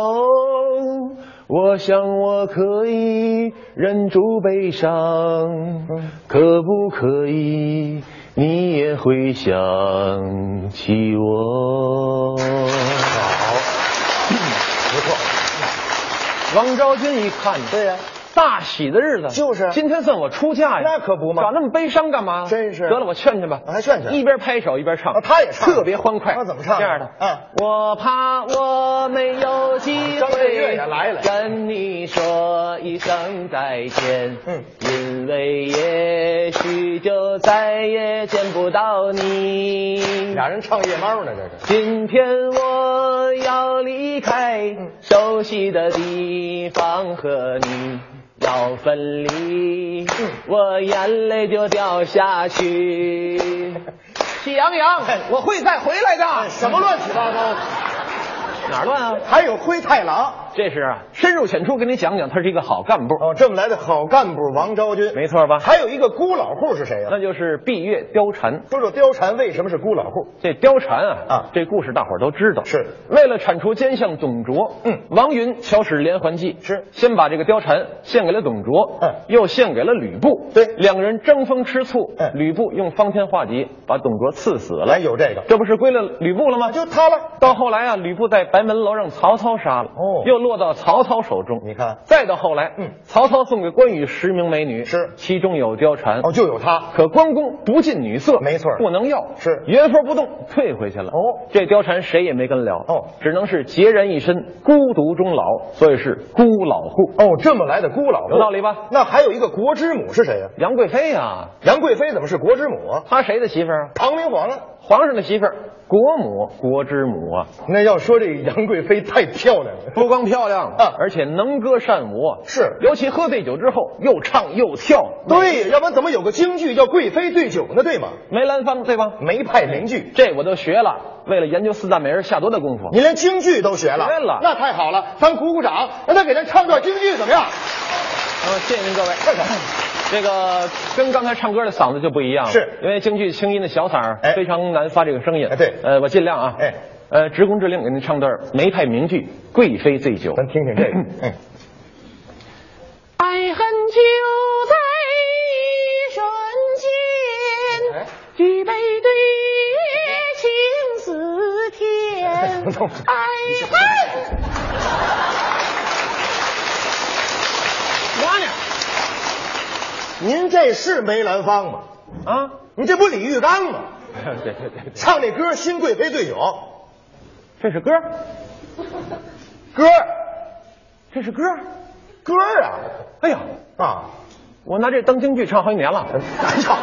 我想我可以忍住悲伤，可不可以你也会想起我？好，不错。王昭君一看，对呀，大喜的日子，就是今天算我出嫁呀，那可不嘛，搞那么悲伤干嘛？真是得了，我劝劝吧，还劝劝，一边拍手一边唱，他也唱，特别欢快。他怎么唱？这样的，嗯，我怕我没有机会跟你说一声再见，嗯，因为也许就再也见不到你。俩人唱夜猫呢，这是。今天我要离开熟悉的地方和你。要分离，我眼泪就掉下去。喜羊羊，我会再回来的。什么乱七八糟？哪儿乱啊？还有灰太狼，这是深入浅出跟你讲讲，他是一个好干部哦。这么来的好干部王昭君，没错吧？还有一个孤老户是谁啊？那就是闭月貂蝉。说说貂蝉为什么是孤老户？这貂蝉啊，这故事大伙儿都知道，是为了铲除奸相董卓，嗯，王允巧使连环计，是先把这个貂蝉献给了董卓，嗯，又献给了吕布，对，两个人争风吃醋，吕布用方天画戟把董卓刺死了，有这个，这不是归了吕布了吗？就他了。到后来啊，吕布在白门楼让曹操杀了，哦，又落到曹操手中。你看，再到后来，嗯，曹操送给关羽10名美女，是其中有貂蝉，哦，就有他。可关公不近女色，没错，不能要，是原封不动退回去了。哦，这貂蝉谁也没跟了，哦，只能是孑然一身，孤独终老，所以是孤老户。哦，这么来的孤老户，有道理吧？那还有一个国之母是谁呀？杨贵妃啊。杨贵妃怎么是国之母啊？她谁的媳妇儿？唐明皇啊。皇上的媳妇儿，国母，国之母啊。那要说这杨贵妃太漂亮了，不光漂亮啊，而且能歌善舞啊。是，尤其喝醉酒之后，又唱又跳。对，要不然怎么有个京剧叫《贵妃对酒》呢？对吗？梅兰芳对吧？梅派名剧，这我都学了。为了研究四大美人下多大功夫？你连京剧都学了？学了，那太好了，咱鼓鼓掌，让他给咱唱段京剧怎么样？嗯，谢谢您各位。这个跟刚才唱歌的嗓子就不一样，是因为京剧清音的小嗓非常难发这个声音。对，我尽量啊。哎，职工之令给您唱段梅派名剧《贵妃醉酒》，咱听听这个。嗯，爱恨就在一瞬间，举杯对月情似天。爱恨。您这是梅兰芳吗？啊，你这不李玉刚吗？对对对，唱那歌《新贵妃醉酒》，这是歌，歌，这是歌，歌啊！哎呀啊，我拿这当京剧唱好几年了，难唱。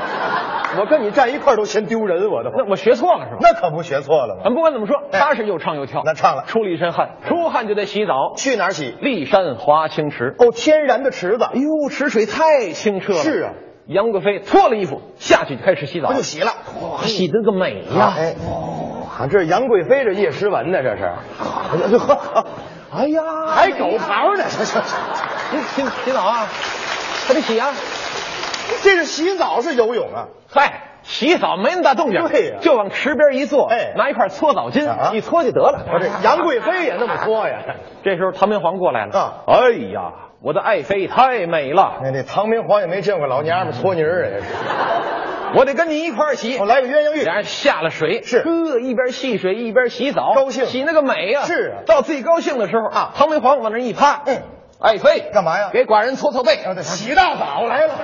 我跟你站一块儿都嫌丢人，我的话。那我学错了是吧？那可不学错了吗？不管怎么说，他是又唱又跳。那唱了，出了一身汗，出汗就得洗澡。去哪儿洗？骊山华清池。哦，天然的池子。哎呦，池水太清澈了。是啊。杨贵妃脱了衣服下去就开始洗澡，不就洗了？洗得个美呀！哎，这是杨贵妃这叶诗文呢，这是。哎呀，还狗刨呢！洗澡啊，还得洗啊。这是洗澡是游泳啊？嗨，洗澡没那么大动静，对呀，就往池边一坐，哎，拿一块搓澡巾一搓就得了。这杨贵妃也那么搓呀。这时候唐明皇过来了，哎呀！我的爱妃太美了，那唐明皇也没见过老娘们搓泥儿啊！我得跟你一块儿洗，我来个鸳鸯浴。俩人下了水，是哥一边戏水一边洗澡，高兴洗那个美呀！是啊，到自己高兴的时候啊，唐明皇往那一趴，嗯，爱妃干嘛呀？给寡人搓搓背，洗大澡来了。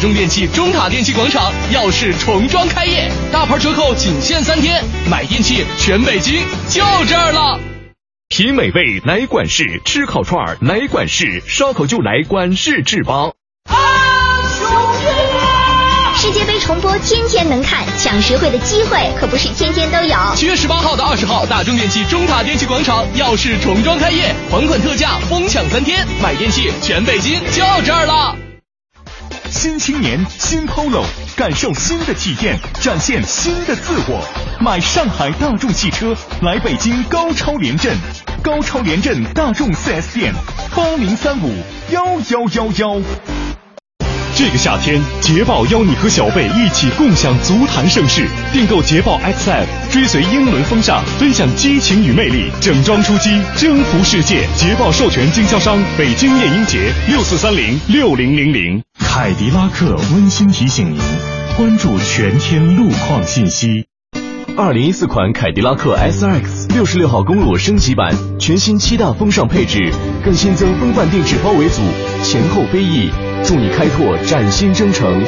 中电器中塔电器广场耀世重装开业，大牌折扣仅限3天，买电器全北京就这儿了。品美味来管事，吃烤串来管事，烧烤就来管事制邦。啊，雄心啊！世界杯重播天天能看，抢实惠的机会可不是天天都有。7月18号到20号，大中电器中塔电器广场耀世重装开业，房款特价，疯抢3天，买电器全北京就这儿了。新青年，新 Polo， 感受新的体验，展现新的自我。买上海大众汽车，来北京高超联镇，高超联镇大众 4S 店，80351111。这个夏天，捷豹邀你和小贝一起共享足坛盛世。订购捷豹 XF， 追随英伦风尚，分享激情与魅力，整装出击，征服世界。捷豹授权经销商北京夜英杰，64306000。凯迪拉克温馨提醒您，关注全天路况信息。2014款凯迪拉克 SRX 66号公路升级版，全新7大风尚配置，更新增风范定制包围组，前后飞翼，助你开拓崭新征程。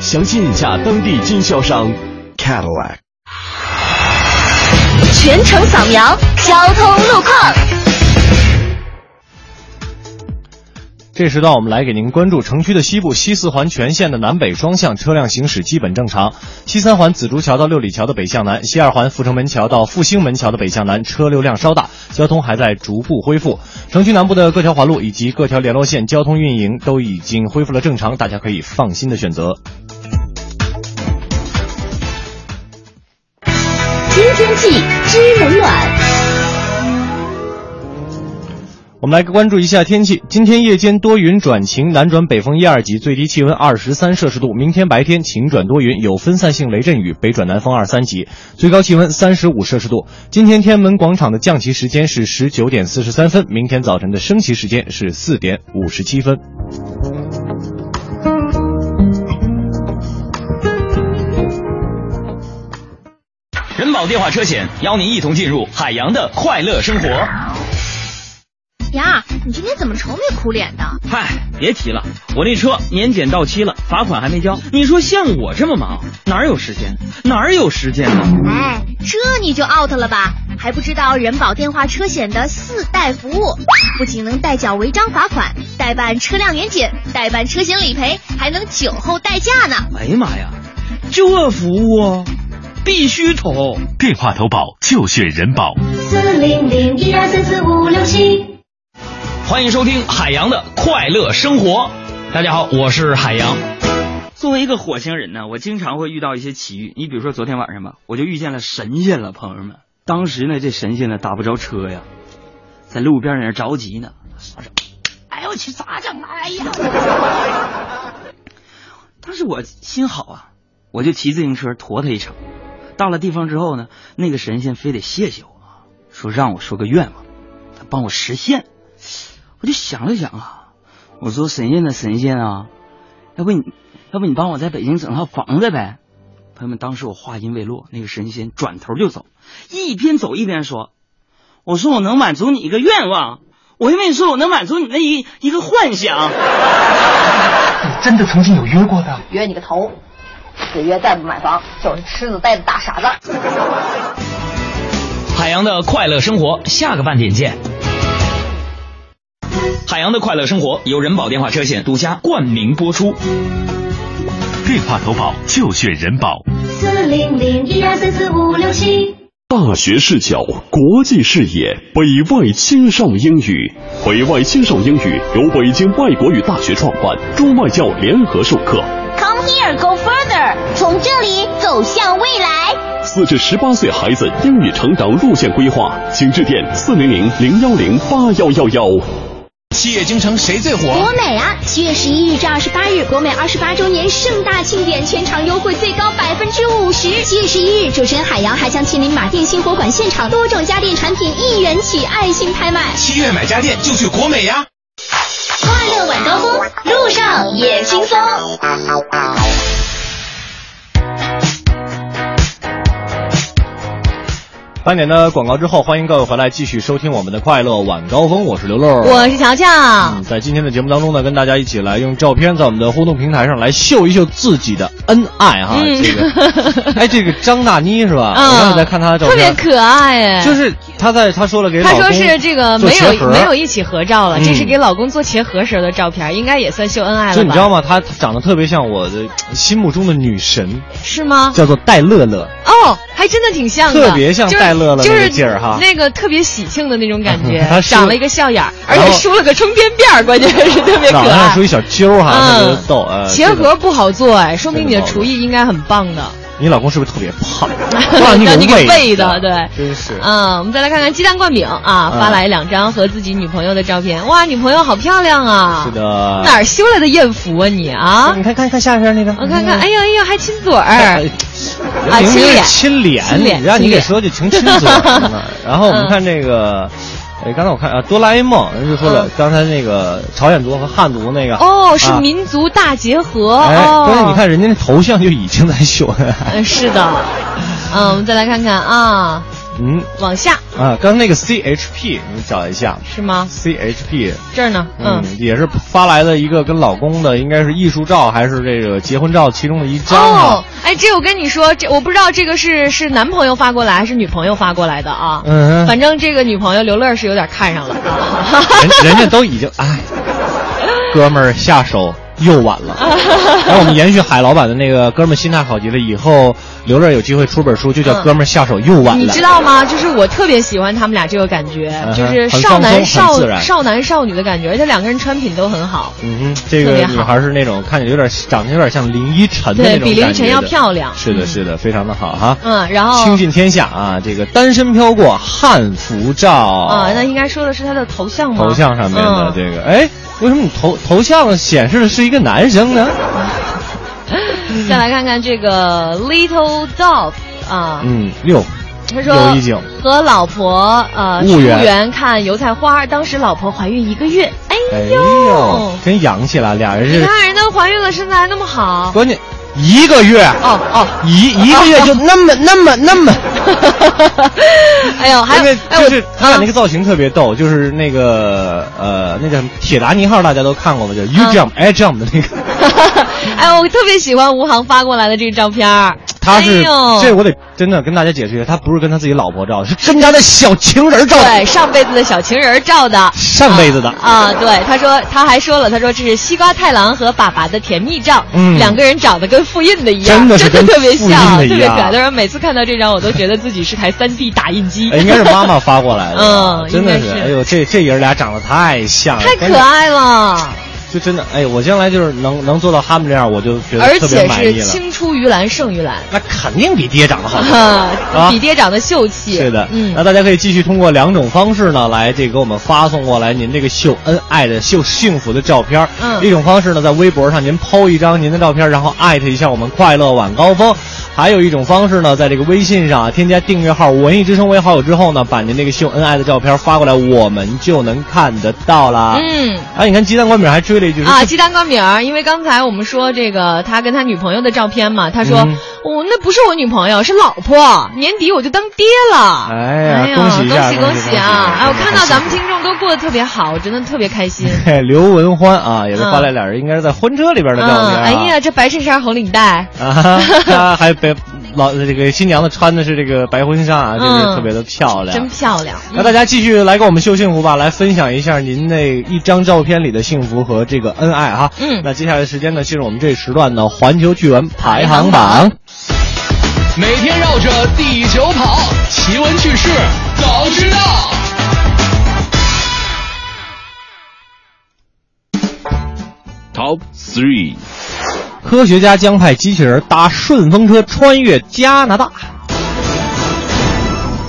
详细一下当地经销商 Cadillac。 全程扫描交通路况。这时段我们来给您关注城区的西部，西四环全线的南北双向车辆行驶基本正常，西三环紫竹桥到六里桥的北向南，西二环阜成门桥到复兴门桥的北向南车流量稍大，交通还在逐步恢复。城区南部的各条环路以及各条联络线交通运营都已经恢复了正常，大家可以放心的选择。听天气知冷暖。我们来关注一下天气。今天夜间多云转晴，南转北风1-2级，最低气温23摄氏度。明天白天晴转多云，有分散性雷阵雨，北转南风2-3级，最高气温35摄氏度。今天天安门广场的降旗时间是19:43分，明天早晨的升旗时间是4:57分。人保电话车险邀您一同进入海洋的快乐生活。呀，你今天怎么愁眉苦脸的？嗨，别提了，我那车年检到期了，罚款还没交。你说像我这么忙，哪有时间呢？哎，这你就 out 了吧？还不知道人保电话车险的4代服务，不仅能代缴违章罚款，代办车辆年检，代办车险理赔，还能酒后代驾呢。哎呀妈呀，这服务啊！必须投，电话投保就选人保。40012344567。欢迎收听海洋的快乐生活。大家好，我是海洋。作为一个火星人呢，我经常会遇到一些奇遇。你比如说昨天晚上吧，我就遇见了神仙了，朋友们。当时呢，这神仙呢打不着车呀，在路边那着急呢。哎呦我去，咋整？哎呀！当时我心好啊，我就骑自行车驮他一程。到了地方之后呢，那个神仙非得谢谢我，说让我说个愿望，他帮我实现。我就想了想啊，我说神仙啊，要不你帮我在北京整套房子呗？朋友们，当时我话音未落，那个神仙转头就走，一边走一边说：“我说我能满足你一个愿望，我还没说我能满足你那一个幻想。”你真的曾经有约过的？约你个头！子曰再不买房就是吃子呆的大傻子。海洋的快乐生活，下个半点见。海洋的快乐生活由人保电话车险独家冠名播出，电话投保就选人保。40012344567。大学视角，国际视野，北外青少英语。北外青少英语由北京外国语大学创办，中外教联合授课。Come here, go further， 从这里走向未来。4至18岁孩子英语成长路线规划，请致电400-010-8111。七月京城谁最火？国美啊！7月11日至28日，国美28周年盛大庆典，全场优惠最高50%。7月11日，主持人海洋还将亲临马店新火馆现场，多种家电产品1元起爱心拍卖。7月买家电就去国美呀！快乐晚高峰，路上也轻松。8点的广告之后，欢迎各位回来继续收听我们的快乐晚高峰，我是刘乐，我是乔乔。在今天的节目当中呢，跟大家一起来用照片在我们的互动平台上来秀一秀自己的恩爱哈。这个张大妮是吧？我刚才在看她的照片，特别可爱。就是她说了给老公，她说是这个没有一起合照了，这是给老公做茄盒时的照片，应该也算秀恩爱了吧？就你知道吗？她长得特别像我的心目中的女神，是吗？叫做戴乐乐。哦，还真的挺像的，特别像戴。就是劲儿哈，那个特别喜庆的那种感觉，长了一个笑眼，而且梳了个冲天辫，关键是特别可爱。脑袋上梳一小揪哈，特别逗。茄盒不好做哎，说明你的厨艺应该很棒的。你老公是不是特别胖？让你给喂的，对，真是。我们再来看看鸡蛋灌饼啊，发来2张和自己女朋友的照片。哇，女朋友好漂亮啊！是的，哪儿修来的艳福啊你啊？你看下边那个，我看看，哎呦，还亲嘴儿。啊，亲脸，让你给说就挺亲嘴的。然后我们看这个，刚才我看啊，哆啦 A 梦人就说了，刚才那个朝鲜族和汉族那个哦，是民族大结合。哎，关键你看人家的头像就已经在秀。是的。嗯，我们再来看看啊，嗯，往下啊，刚那个 CHP 你找一下是吗 ？CHP 这儿呢，嗯，也是发来的一个跟老公的，应该是艺术照还是这个结婚照其中的一张哦。哎，这我跟你说，这我不知道这个是男朋友发过来还是女朋友发过来的啊。嗯，反正这个女朋友刘乐是有点看上了，人家都已经哎，哥们儿下手。又晚了，然后我们延续海老板的那个哥们心态好极了，以后刘乐有机会出本书就叫哥们下手又晚了，你知道吗？就是我特别喜欢他们俩这个感觉，就是少男少女的感觉，而且两个人穿品都很好。嗯哼，这个女孩是那种看起来有点长得有点像林依晨的那种感觉，对比林依晨要漂亮。是的是的，非常的好哈。嗯，然后倾尽天下啊，这个单身飘过汉服照啊，那应该说的是他的头像吗？头像上面的这个，哎，为什么你头像显示的是一个男生呢？再来看看这个 Little Dog 啊，嗯，六，他说有一景和老婆墓园看油菜花，当时老婆怀孕1个月，哎呦真洋气了，俩人是你看人家怀孕了身材还那么好，关键1个月哦，一个月就那么。哎呦，还有就是他俩那个造型特别逗，就是那个那叫铁达尼号，大家都看过吗？叫 You Jump I Jump 的那个。哎，我特别喜欢吴航发过来的这个照片。他是这我得真的跟大家解释一下，他不是跟他自己老婆照，是跟他的小情人照的。对，上辈子的小情人照的。上辈子的啊，对，他还说了，他说这是西瓜太郎和爸爸的甜蜜照，两个人长得跟复印的一样，真的特别像，特别可爱。当然，每次看到这张，我都觉得自己是台3D 打印机。应该是妈妈发过来的，真的是。哎呦，这爷俩长得太像了，太可爱了。就真的，哎，我将来就是能做到他们这样，我就觉得特别满意了。而且是青出于蓝胜于蓝，那肯定比爹长得好，比爹长得秀气。是的，那大家可以继续通过2种方式呢，来这个给我们发送过来您这个秀恩爱的、秀幸福的照片。一种方式呢，在微博上您抛一张您的照片，然后艾特一下我们快乐晚高峰。还有一种方式呢，在这个微信上添加订阅号文艺之声为好友之后呢，把您那个秀恩爱的照片发过来，我们就能看得到啦。啊，你看鸡蛋冠冕还追了一句啊，鸡蛋冠冕，因为刚才我们说这个他跟他女朋友的照片嘛，他说那不是我女朋友，是老婆，年底我就当爹了。哎呀，恭喜啊！哎，我看到咱们听众都过得特别好，我真的特别开心。刘文欢啊，也是发来俩人应该是在婚车里边的照片。哎呀，这白衬衫红领带啊，还有。这个新娘子穿的是这个白婚纱啊，就是特别的漂亮，真漂亮。那大家继续来跟我们秀幸福吧，来分享一下您那一张照片里的幸福和这个恩爱哈。那接下来的时间呢，进入我们这时段的环球趣闻排行榜。每天绕着地球跑，奇闻趣事早知道。Top 3。科学家将派机器人搭顺风车穿越加拿大。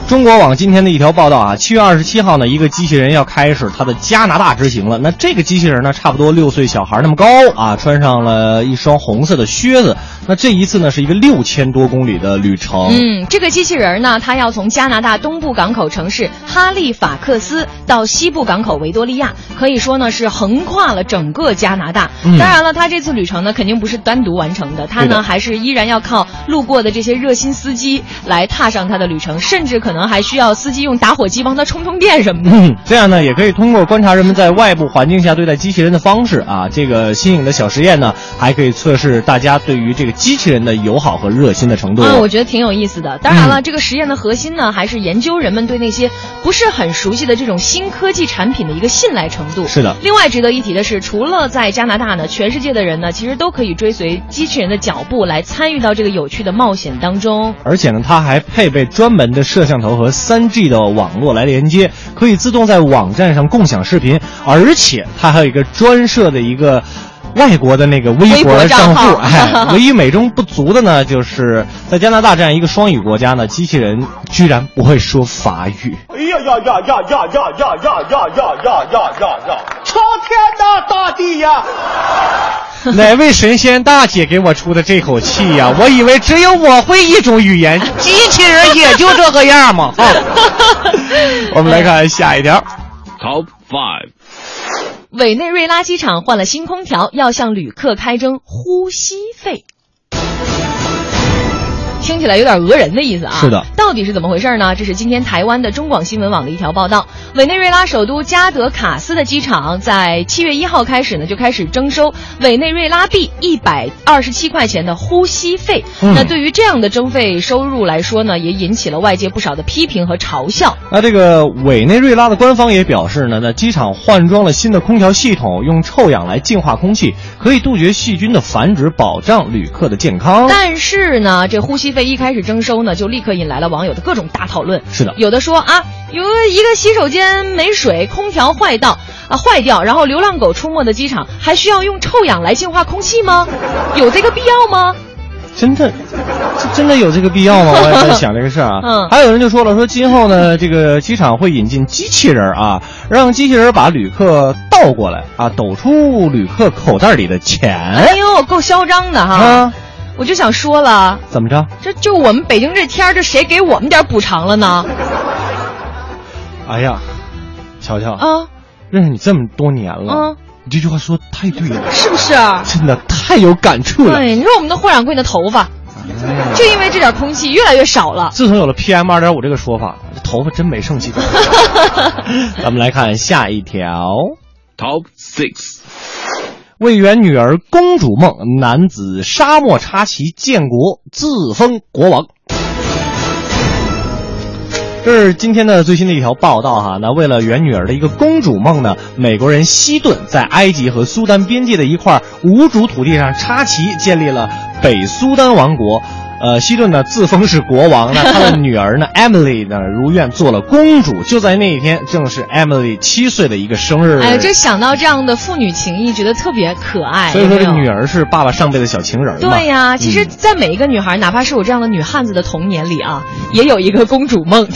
中国网今天的一条报道啊，7月27号呢，一个机器人要开始它的加拿大之行了。那这个机器人呢，差不多6岁小孩那么高啊，穿上了一双红色的靴子。那这一次呢，是一个6000多公里的旅程。这个机器人呢，它要从加拿大东部港口城市哈利法克斯到西部港口维多利亚，可以说呢是横跨了整个加拿大。当然了，它这次旅程呢，肯定不是单独完成的，它呢还是依然要靠路过的这些热心司机来踏上它的旅程，甚至可能还需要司机用打火机帮他充电什么的。这样呢，也可以通过观察人们在外部环境下对待机器人的方式啊，这个新颖的小实验呢，还可以测试大家对于这个机器人的友好和热心的程度。我觉得挺有意思的。当然了，这个实验的核心呢，还是研究人们对那些不是很熟悉的这种新科技产品的一个信赖程度。是的。另外值得一提的是，除了在加拿大呢，全世界的人呢，其实都可以追随机器人的脚步来参与到这个有趣的冒险当中。而且呢，它还配备专门的摄像头和 3G 的网络来连接，可以自动在网站上共享视频，而且它还有一个专设的一个外国的那个微博账户。唯一美中不足的呢，就是在加拿大这样一个双语国家呢，机器人居然不会说法语。哎呀呀呀呀呀呀呀呀呀呀呀呀！苍天呐，大地呀！哪位神仙大姐给我出的这口气呀！我以为只有我会一种语言，机器人也就这个样嘛。我们来看下一条 ，Top 5。委内瑞拉机场换了新空调，要向旅客开征呼吸费。起来有点讹人的意思啊。是的。到底是怎么回事呢？这是今天台湾的中广新闻网的一条报道。委内瑞拉首都加德卡斯的机场在7月1号开始呢，就开始征收委内瑞拉币127块钱的呼吸费。那对于这样的征费收入来说呢，也引起了外界不少的批评和嘲笑。那这个委内瑞拉的官方也表示呢，那机场换装了新的空调系统，用臭氧来净化空气，可以杜绝细菌的繁殖，保障旅客的健康。但是呢，这呼吸费一开始征收呢，就立刻引来了网友的各种大讨论。是的，有的说啊，有一个洗手间没水，空调坏掉，然后流浪狗出没的机场还需要用臭氧来净化空气吗？有这个必要吗？真的有这个必要吗？我也在想这个事儿啊。还有人就说了，说今后呢，这个机场会引进机器人啊，让机器人把旅客倒过来啊，抖出旅客口袋里的钱。哎呦，够嚣张的哈！啊，我就想说了，怎么着？这就我们北京这天儿，这谁给我们点补偿了呢？哎呀，乔乔啊，认识你这么多年了。你这句话说太对了，是不是？真的太有感触了。对，你说我们的霍掌柜的头发，就因为这点空气越来越少了。自从有了 PM2.5 这个说法，头发真没剩几根。咱们来看下一条 Top 6， 为圆女儿公主梦，男子沙漠插旗建国，自封国王。这是今天的最新的一条报道哈。那为了圆女儿的一个公主梦呢，美国人西顿在埃及和苏丹边界的一块无主土地上插旗，建立了北苏丹王国。西顿呢自封是国王呢，他的女儿呢 Emily 呢如愿做了公主。就在那一天，正是 Emily 7岁的一个生日。哎，这想到这样的父女情谊，觉得特别可爱。所以说，这女儿是爸爸上辈的小情人嘛。对呀、其实，在每一个女孩，哪怕是我这样的女汉子的童年里啊，也有一个公主梦。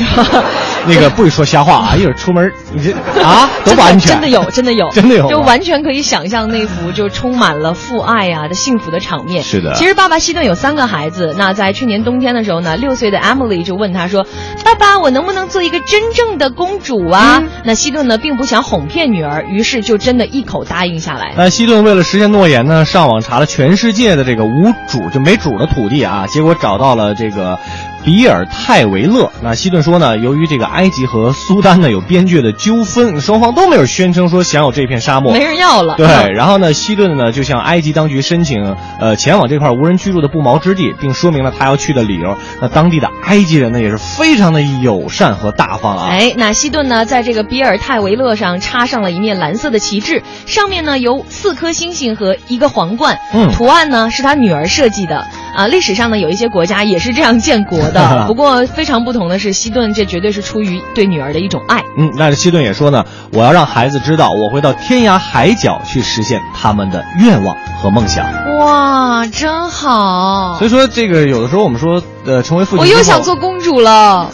那个不许说瞎话啊！一会儿出门你这啊都不安全。真的有，就完全可以想象那幅就充满了父爱啊的幸福的场面。是的。其实爸爸西顿有3个孩子，那在去年冬天的时候呢，6岁的 Emily 就问他说：“爸爸，我能不能做一个真正的公主啊？”那西顿呢，并不想哄骗女儿，于是就真的一口答应下来。那西顿为了实现诺言呢，上网查了全世界的这个无主就没主的土地啊，结果找到了这个比尔泰维勒。那西顿说呢，由于这个埃及和苏丹呢有边界的纠纷，双方都没有宣称说享有这片沙漠，没人要了。对，然后呢，西顿呢就向埃及当局申请前往这块无人居住的不毛之地，并说明了他要去的理由。那当地的埃及人呢也是非常的友善和大方啊。哎，那西顿呢在这个比尔泰维勒上插上了一面蓝色的旗帜，上面呢有4颗星星和1个皇冠，图案呢是他女儿设计的啊。历史上呢有一些国家也是这样建国的，不过非常不同的是，西顿这绝对是出于对女儿的一种爱。那西顿也说呢，我要让孩子知道，我会到天涯海角去实现他们的愿望和梦想。哇，真好。所以说这个有的时候我们说，成为父亲，我又想做公主了。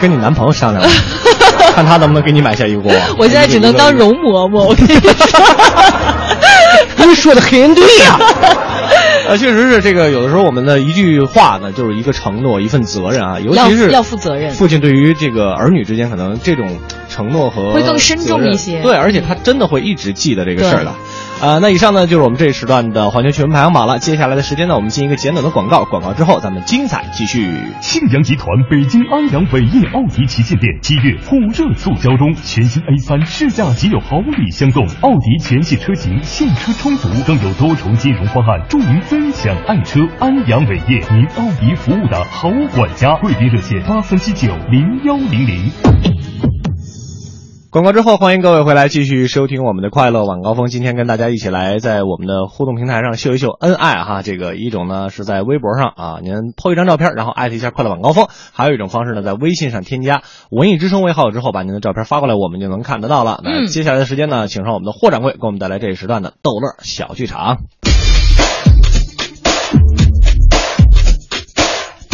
跟你男朋友商量，看他能不能给你买下一个国王。我现在只能当容嬷嬷，我跟你说。你说的很对呀。确实是这个，有的时候我们的一句话呢，就是一个承诺，一份责任啊，尤其是要负责任。父亲对于这个儿女之间，可能这种承诺和会更深重一些。对，而且他真的会一直记得这个事儿的。那以上呢就是我们这一时段的环球新闻排行榜了。接下来的时间呢，我们进一个简短的广告，广告之后咱们精彩继续。信阳集团北京安阳伟业奥迪旗舰店7月火热促销中，全新 A3 试驾即有豪礼相送，奥迪全系车型现车充足，更有多重金融方案助您分享爱车。安阳伟业，您奥迪服务的好管家，贵宾热线83790100。广告之后，欢迎各位回来继续收听我们的快乐晚高峰。今天跟大家一起来在我们的互动平台上秀一秀恩爱哈。这个一种呢是在微博上啊，您po一张照片，然后艾特一下快乐晚高峰。还有一种方式呢，在微信上添加文艺之声为好友之后，把您的照片发过来，我们就能看得到了。那接下来的时间呢，请上我们的霍掌柜给我们带来这一时段的逗乐小剧场。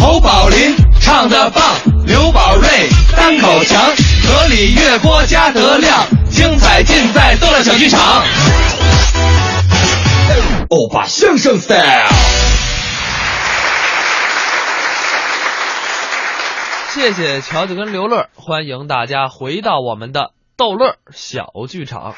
侯宝林唱得棒，刘宝瑞单口强，河里月波加德亮，精彩尽在逗乐小剧场。欧巴相声 style， 谢谢乔子跟刘乐，欢迎大家回到我们的逗乐小剧场。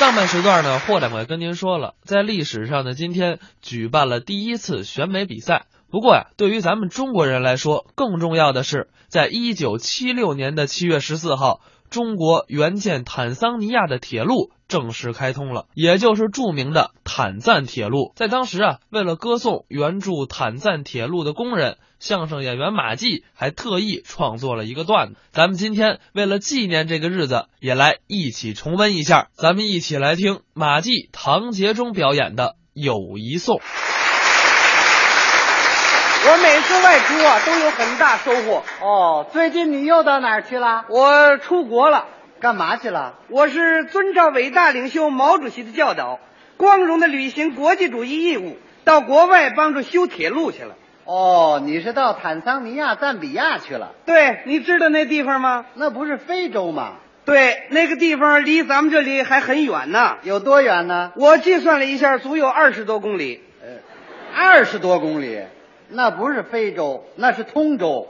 上半时段呢，霍掌柜跟您说了，在历史上的今天举办了第一次选美比赛。不过呀，对于咱们中国人来说，更重要的是，在1976年的7月14号，中国援建坦桑尼亚的铁路正式开通了，也就是著名的坦赞铁路。在当时啊，为了歌颂援助坦赞铁路的工人，相声演员马季还特意创作了一个段子。咱们今天为了纪念这个日子，也来一起重温一下。咱们一起来听马季、唐杰忠表演的《友谊颂》。我每次外出啊，都有很大收获。哦，最近你又到哪儿去了？我出国了。干嘛去了？我是遵照伟大领袖毛主席的教导，光荣地履行国际主义义务，到国外帮助修铁路去了。哦，你是到坦桑尼亚、赞比亚去了？对，你知道那地方吗？那不是非洲吗？对，那个地方离咱们这里还很远呢。有多远呢？我计算了一下，足有20多公里。20多公里？那不是非洲，那是通州。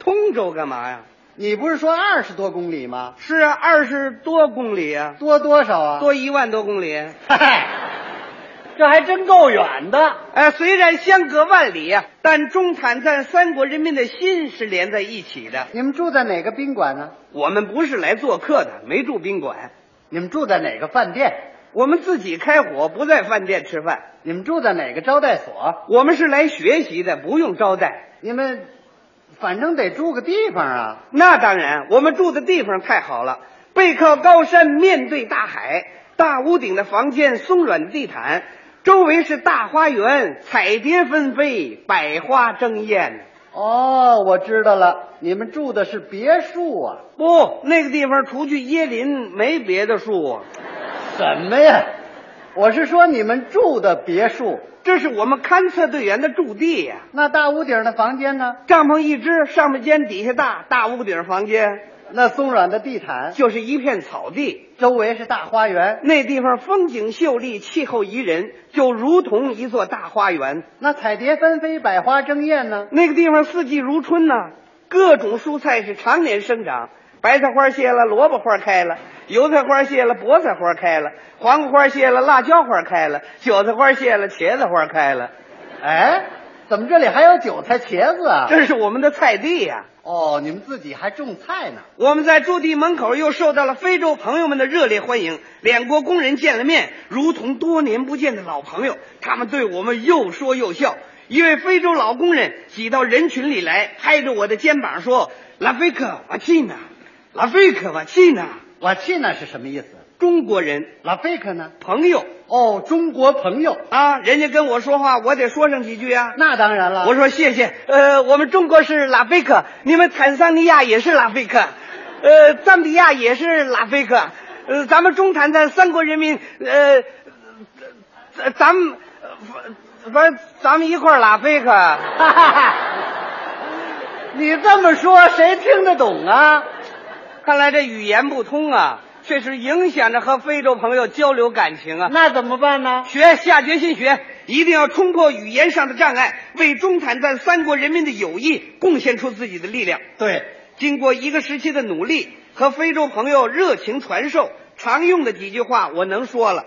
通州干嘛呀？你不是说20多公里吗？是啊，20多公里啊。多多少啊？多1万多公里。嗨，这还真够远的。虽然相隔万里啊，但中坦赞三国人民的心是连在一起的。你们住在哪个宾馆呢？我们不是来做客的，没住宾馆。你们住在哪个饭店？我们自己开火，不在饭店吃饭。你们住在哪个招待所？我们是来学习的，不用招待。你们反正得住个地方啊。那当然，我们住的地方太好了，背靠高山，面对大海，大屋顶的房间，松软的地毯，周围是大花园，彩蝶纷飞，百花争艳。哦，我知道了，你们住的是别墅啊。不，那个地方除去椰林没别的树啊。什么呀？我是说你们住的别墅。这是我们勘测队员的驻地呀。那大屋顶的房间呢？帐篷一支，上面尖底下大，大屋顶房间。那松软的地毯？就是一片草地，周围是大花园。那地方风景秀丽，气候宜人，就如同一座大花园。那彩蝶纷飞，百花争艳呢？那个地方四季如春呢，各种蔬菜是常年生长，白菜花谢了，萝卜花开了；油菜花谢了，菠菜花开了；黄瓜花谢了，辣椒花开了；韭菜花谢了，茄子花开了。哎，怎么这里还有韭菜、茄子啊？这是我们的菜地呀。哦，你们自己还种菜呢。我们在驻地门口又受到了非洲朋友们的热烈欢迎，两国工人见了面，如同多年不见的老朋友，他们对我们又说又笑。一位非洲老工人挤到人群里来，拍着我的肩膀说：“拉菲克瓦契纳，拉菲克瓦契纳。”瓦契纳是什么意思？中国人。拉菲克呢？朋友。哦，中国朋友啊！人家跟我说话，我得说上几句啊。那当然了。我说谢谢。我们中国是拉菲克，你们坦桑尼亚也是拉菲克，赞比亚也是拉菲克，咱们中坦赞三国人民，咱们一块拉菲克。哈哈，你这么说谁听得懂啊？看来这语言不通啊，确实影响着和非洲朋友交流感情啊。那怎么办呢？下决心学，一定要冲破语言上的障碍，为中坦赞三国人民的友谊贡献出自己的力量。对，经过一个时期的努力和非洲朋友热情传授，常用的几句话我能说了。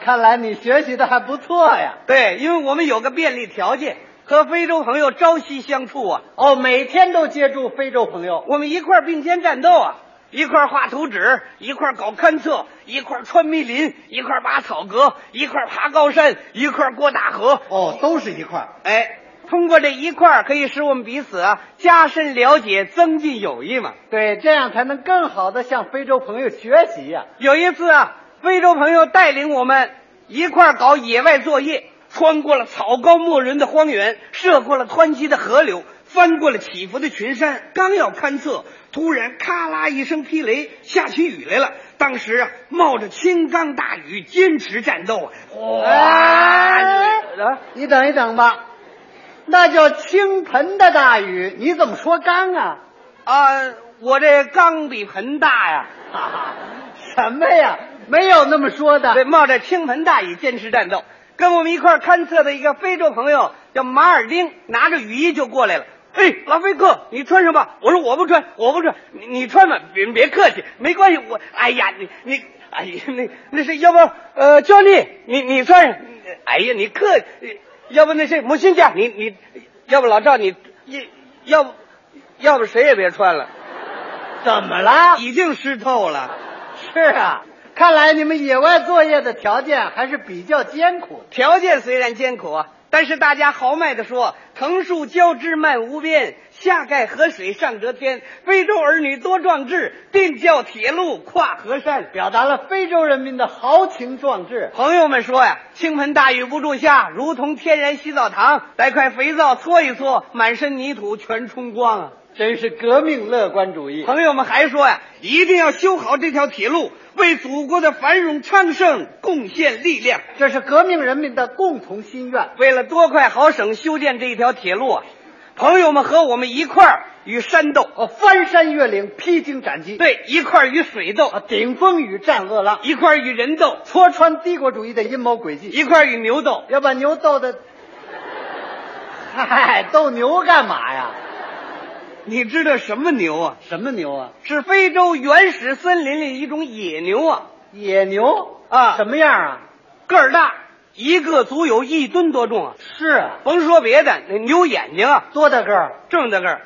看来你学习的还不错呀。对，因为我们有个便利条件，和非洲朋友朝夕相处啊。哦，每天都接触非洲朋友，我们一块并肩战斗啊，一块画图纸，一块搞勘测，一块穿密林，一块挖草格，一块爬高山，一块过大河。哦，都是一块。哎，通过这一块可以使我们彼此加深了解，增进友谊嘛。对，这样才能更好的向非洲朋友学习呀。有一次啊，非洲朋友带领我们一块搞野外作业，穿过了草高没人的荒原，涉过了湍急的河流，翻过了起伏的群山，刚要勘测，突然咔啦一声劈雷，下起雨来了。当时啊，冒着倾缸大雨，坚持战斗啊！你等一等吧，那叫倾盆的大雨，你怎么说缸啊？我这缸比盆大呀！什么呀？没有那么说的。对，冒着倾盆大雨坚持战斗。跟我们一块勘测的一个非洲朋友叫马尔丁，拿着雨衣就过来了。嘿，拉菲克，你穿上吧。我说我不穿，你穿吧，别客气，没关系。我，哎呀，你你，哎呀，那谁，要不教练，你算上。哎呀，你客，要不那谁，母亲家，你，要不老赵你，要不谁也别穿了。怎么了？已经湿透了。是啊，看来你们野外作业的条件还是比较艰苦。条件虽然艰苦啊，但是大家豪迈地说：“藤树交织漫无边。”下盖河水上遮天，非洲儿女多壮志，定叫铁路跨河山，表达了非洲人民的豪情壮志。朋友们说呀，倾盆大雨不住下，如同天然洗澡堂，来块肥皂搓一搓，满身泥土全冲光啊！真是革命乐观主义。朋友们还说呀，一定要修好这条铁路，为祖国的繁荣昌盛贡献力量。这是革命人民的共同心愿。为了多快好省修建这一条铁路啊，朋友们和我们一块儿与山斗，翻山越岭，披荆斩棘。对，一块儿与水斗，顶风雨战恶浪。一块儿与人斗，戳穿帝国主义的阴谋诡计。一块儿与牛斗，要把牛斗的，嗨，斗牛干嘛呀？你知道什么牛啊？什么牛啊？是非洲原始森林里一种野牛啊。野牛啊？什么样啊？个儿大。一个足有1吨多重啊！是啊，甭说别的，那牛眼睛啊，多大个儿？这么大个儿。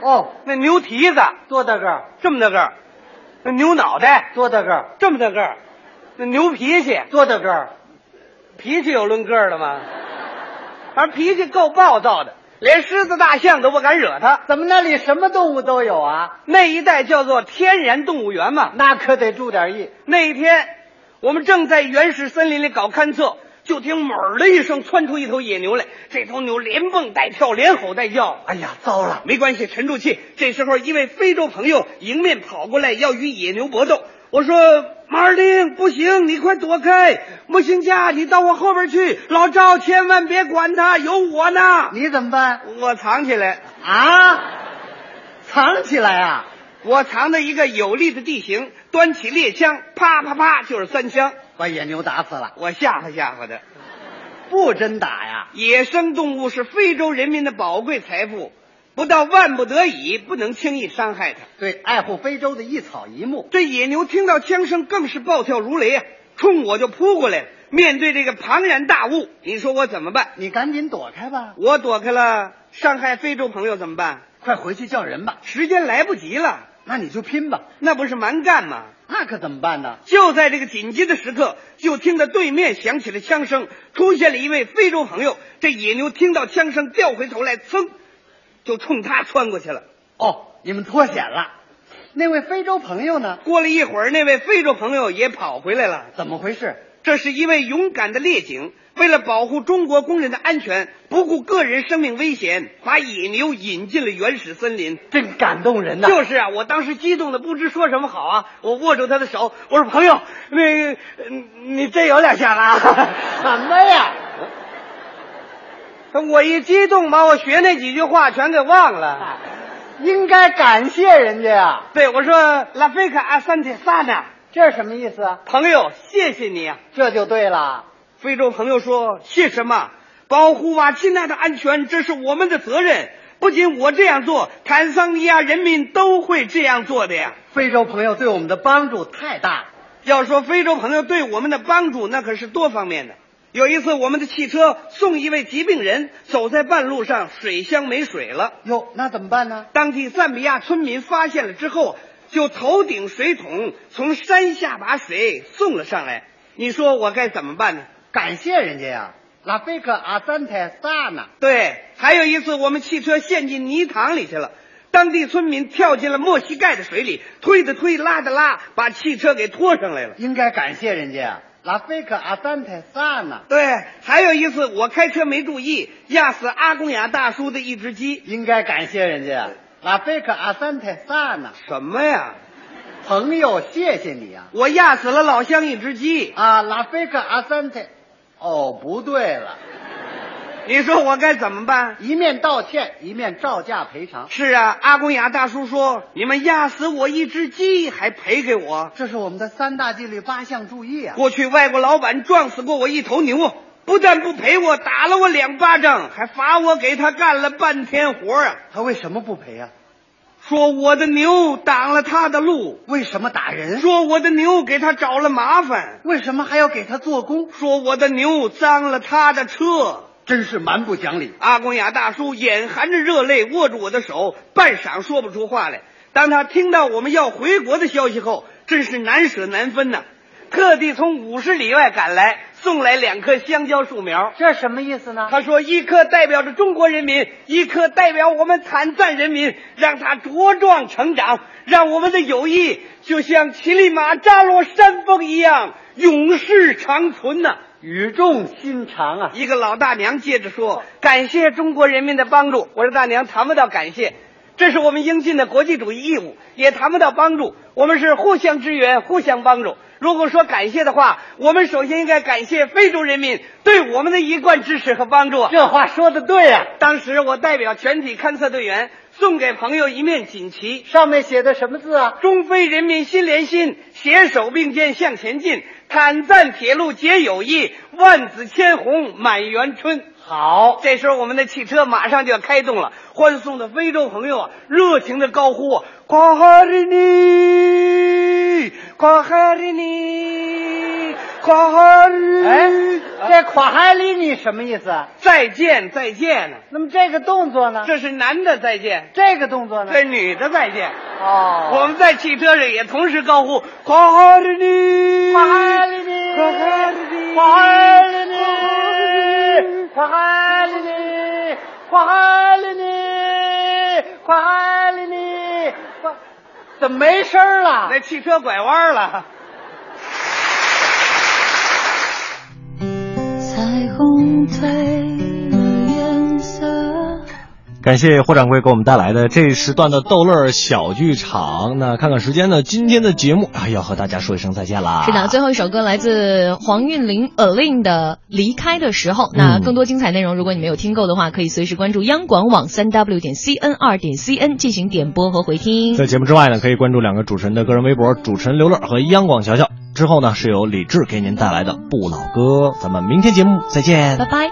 哦，那牛蹄子多大个儿？这么大个儿。那牛脑袋多大个儿？这么大个儿。那牛脾气多大个儿？脾气有论个儿的吗？而脾气够暴躁的，连狮子、大象都不敢惹它。怎么那里什么动物都有啊？那一带叫做天然动物园嘛。那可得注点意。那一天，我们正在原始森林里搞勘测。就听猛的一声窜出一头野牛来，这头牛连蹦带跳，连吼带叫。哎呀，糟了！没关系，沉住气。这时候，一位非洲朋友迎面跑过来，要与野牛搏斗。我说：“马尔丁，不行，你快躲开！木星家，你到我后边去。老赵，千万别管他，有我呢。”你怎么办？我藏起来啊！藏起来啊！我藏在一个有利的地形，端起猎枪，啪啪啪就是3枪。把野牛打死了，我吓唬吓唬的，不真打呀！野生动物是非洲人民的宝贵财富，不到万不得已，不能轻易伤害它。对，爱护非洲的一草一木。这野牛听到枪声，更是暴跳如雷啊，冲我就扑过来了。面对这个庞然大物，你说我怎么办？你赶紧躲开吧。我躲开了，伤害非洲朋友怎么办？快回去叫人吧，时间来不及了。那你就拼吧，那不是蛮干吗？那可怎么办呢？就在这个紧急的时刻，就听到对面响起了枪声，出现了一位非洲朋友。这野牛听到枪声，掉回头来，噌，就冲他穿过去了。哦，你们脱险了。那位非洲朋友呢？过了一会儿，那位非洲朋友也跑回来了。怎么回事？这是一位勇敢的猎警，为了保护中国工人的安全，不顾个人生命危险，把野牛引进了原始森林。真感动人呐！就是啊，我当时激动的不知说什么好啊！我握住他的手，我说：“朋友，那个，你真有点像啊！”什么呀？我一激动，把我学那几句话全给忘了。应该感谢人家呀！对，我说拉菲卡阿三铁萨呢。这是什么意思啊？朋友，谢谢你啊！这就对了。非洲朋友说：“谢什么？保护瓦钦纳的安全，这是我们的责任。不仅我这样做，坦桑尼亚人民都会这样做的呀。”非洲朋友对我们的帮助太大了。要说非洲朋友对我们的帮助，那可是多方面的。有一次，我们的汽车送一位疾病人，走在半路上，水箱没水了。哟，那怎么办呢？当地赞比亚村民发现了之后，就头顶水桶从山下把水送了上来。你说我该怎么办呢？感谢人家呀，拉菲克阿三泰萨呢。对，还有一次我们汽车陷进泥塘里去了，当地村民跳进了没膝盖的水里，推的推，拉的拉，把汽车给拖上来了。应该感谢人家呀，拉菲克阿三泰萨呢。对，还有一次我开车没注意，压死阿贡雅大叔的一只鸡。应该感谢人家呀。拉菲克阿三泰萨呢？什么呀？朋友，谢谢你啊！我压死了老乡一只鸡啊！拉菲克阿三泰，哦，不对了，你说我该怎么办？一面道歉，一面照价赔偿。是啊，阿公雅大叔说：“你们压死我一只鸡，还赔给我。”这是我们的3大纪律8项注意啊！过去外国老板撞死过我一头牛，不但不赔我，打了我2巴掌，还罚我给他干了半天活啊！他为什么不赔啊？说我的牛挡了他的路，为什么打人？说我的牛给他找了麻烦，为什么还要给他做工？说我的牛脏了他的车，真是蛮不讲理。阿公雅大叔眼含着热泪，握住我的手，半晌说不出话来。当他听到我们要回国的消息后，真是难舍难分呐、特地从50里外赶来，送来2棵香蕉树苗。这什么意思呢？他说一棵代表着中国人民，一棵代表我们惨赞人民，让它茁壮成长，让我们的友谊就像乞力马扎罗山峰一样永世长存呐、语重心长啊。一个老大娘接着说，感谢中国人民的帮助。我说大娘，谈不到感谢，这是我们应尽的国际主义义务，也谈不到帮助，我们是互相支援，互相帮助。如果说感谢的话，我们首先应该感谢非洲人民对我们的一贯支持和帮助。这话说的对啊。当时我代表全体勘测队员送给朋友一面锦旗，上面写的什么字啊？中非人民心连心，携手并肩向前进，坦赞铁路结友谊，万紫千红满园春。好，这时候我们的汽车马上就要开动了，欢送的非洲朋友热情的高呼夸哈里尼，夸哈里尼，夸哈里尼。这夸哈里尼什么意思啊？再见，再见呢。那么这个动作呢？这是男的再见。这个动作呢？这女的再见。哦，我们在汽车上也同时高呼夸哈里尼，夸哈里尼，夸哈里尼，夸哈里尼。夸哈里尼，夸哈里尼，夸哈里尼，怎么没声了？那汽车拐弯了。彩虹褪了颜色。感谢霍掌柜给我们带来的这时段的逗乐小剧场。那看看时间呢，今天的节目要和大家说一声再见啦。是的，最后一首歌来自黄韵玲 Alin 的离开的时候。那更多精彩内容如果你没有听够的话，可以随时关注央广网 3w.cn2.cn 进行点播和回听。在节目之外呢，可以关注2个主持人的个人微博，主持人刘乐和央广小小。之后呢是由李志给您带来的不老歌。咱们明天节目再见，拜拜。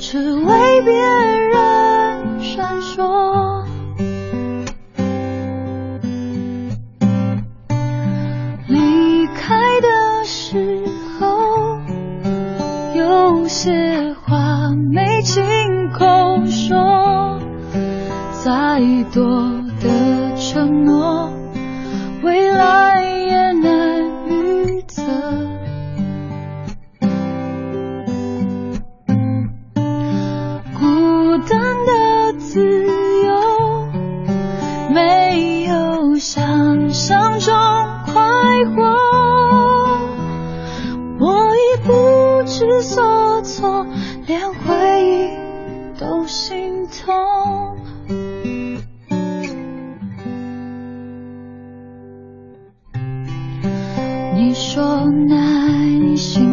只为别人闪烁，离开的时候，有些话没亲口说，再多的承诺，未来也难预测。单的自由，没有想象中快活，我已不知所措，连回忆都心痛。你说耐心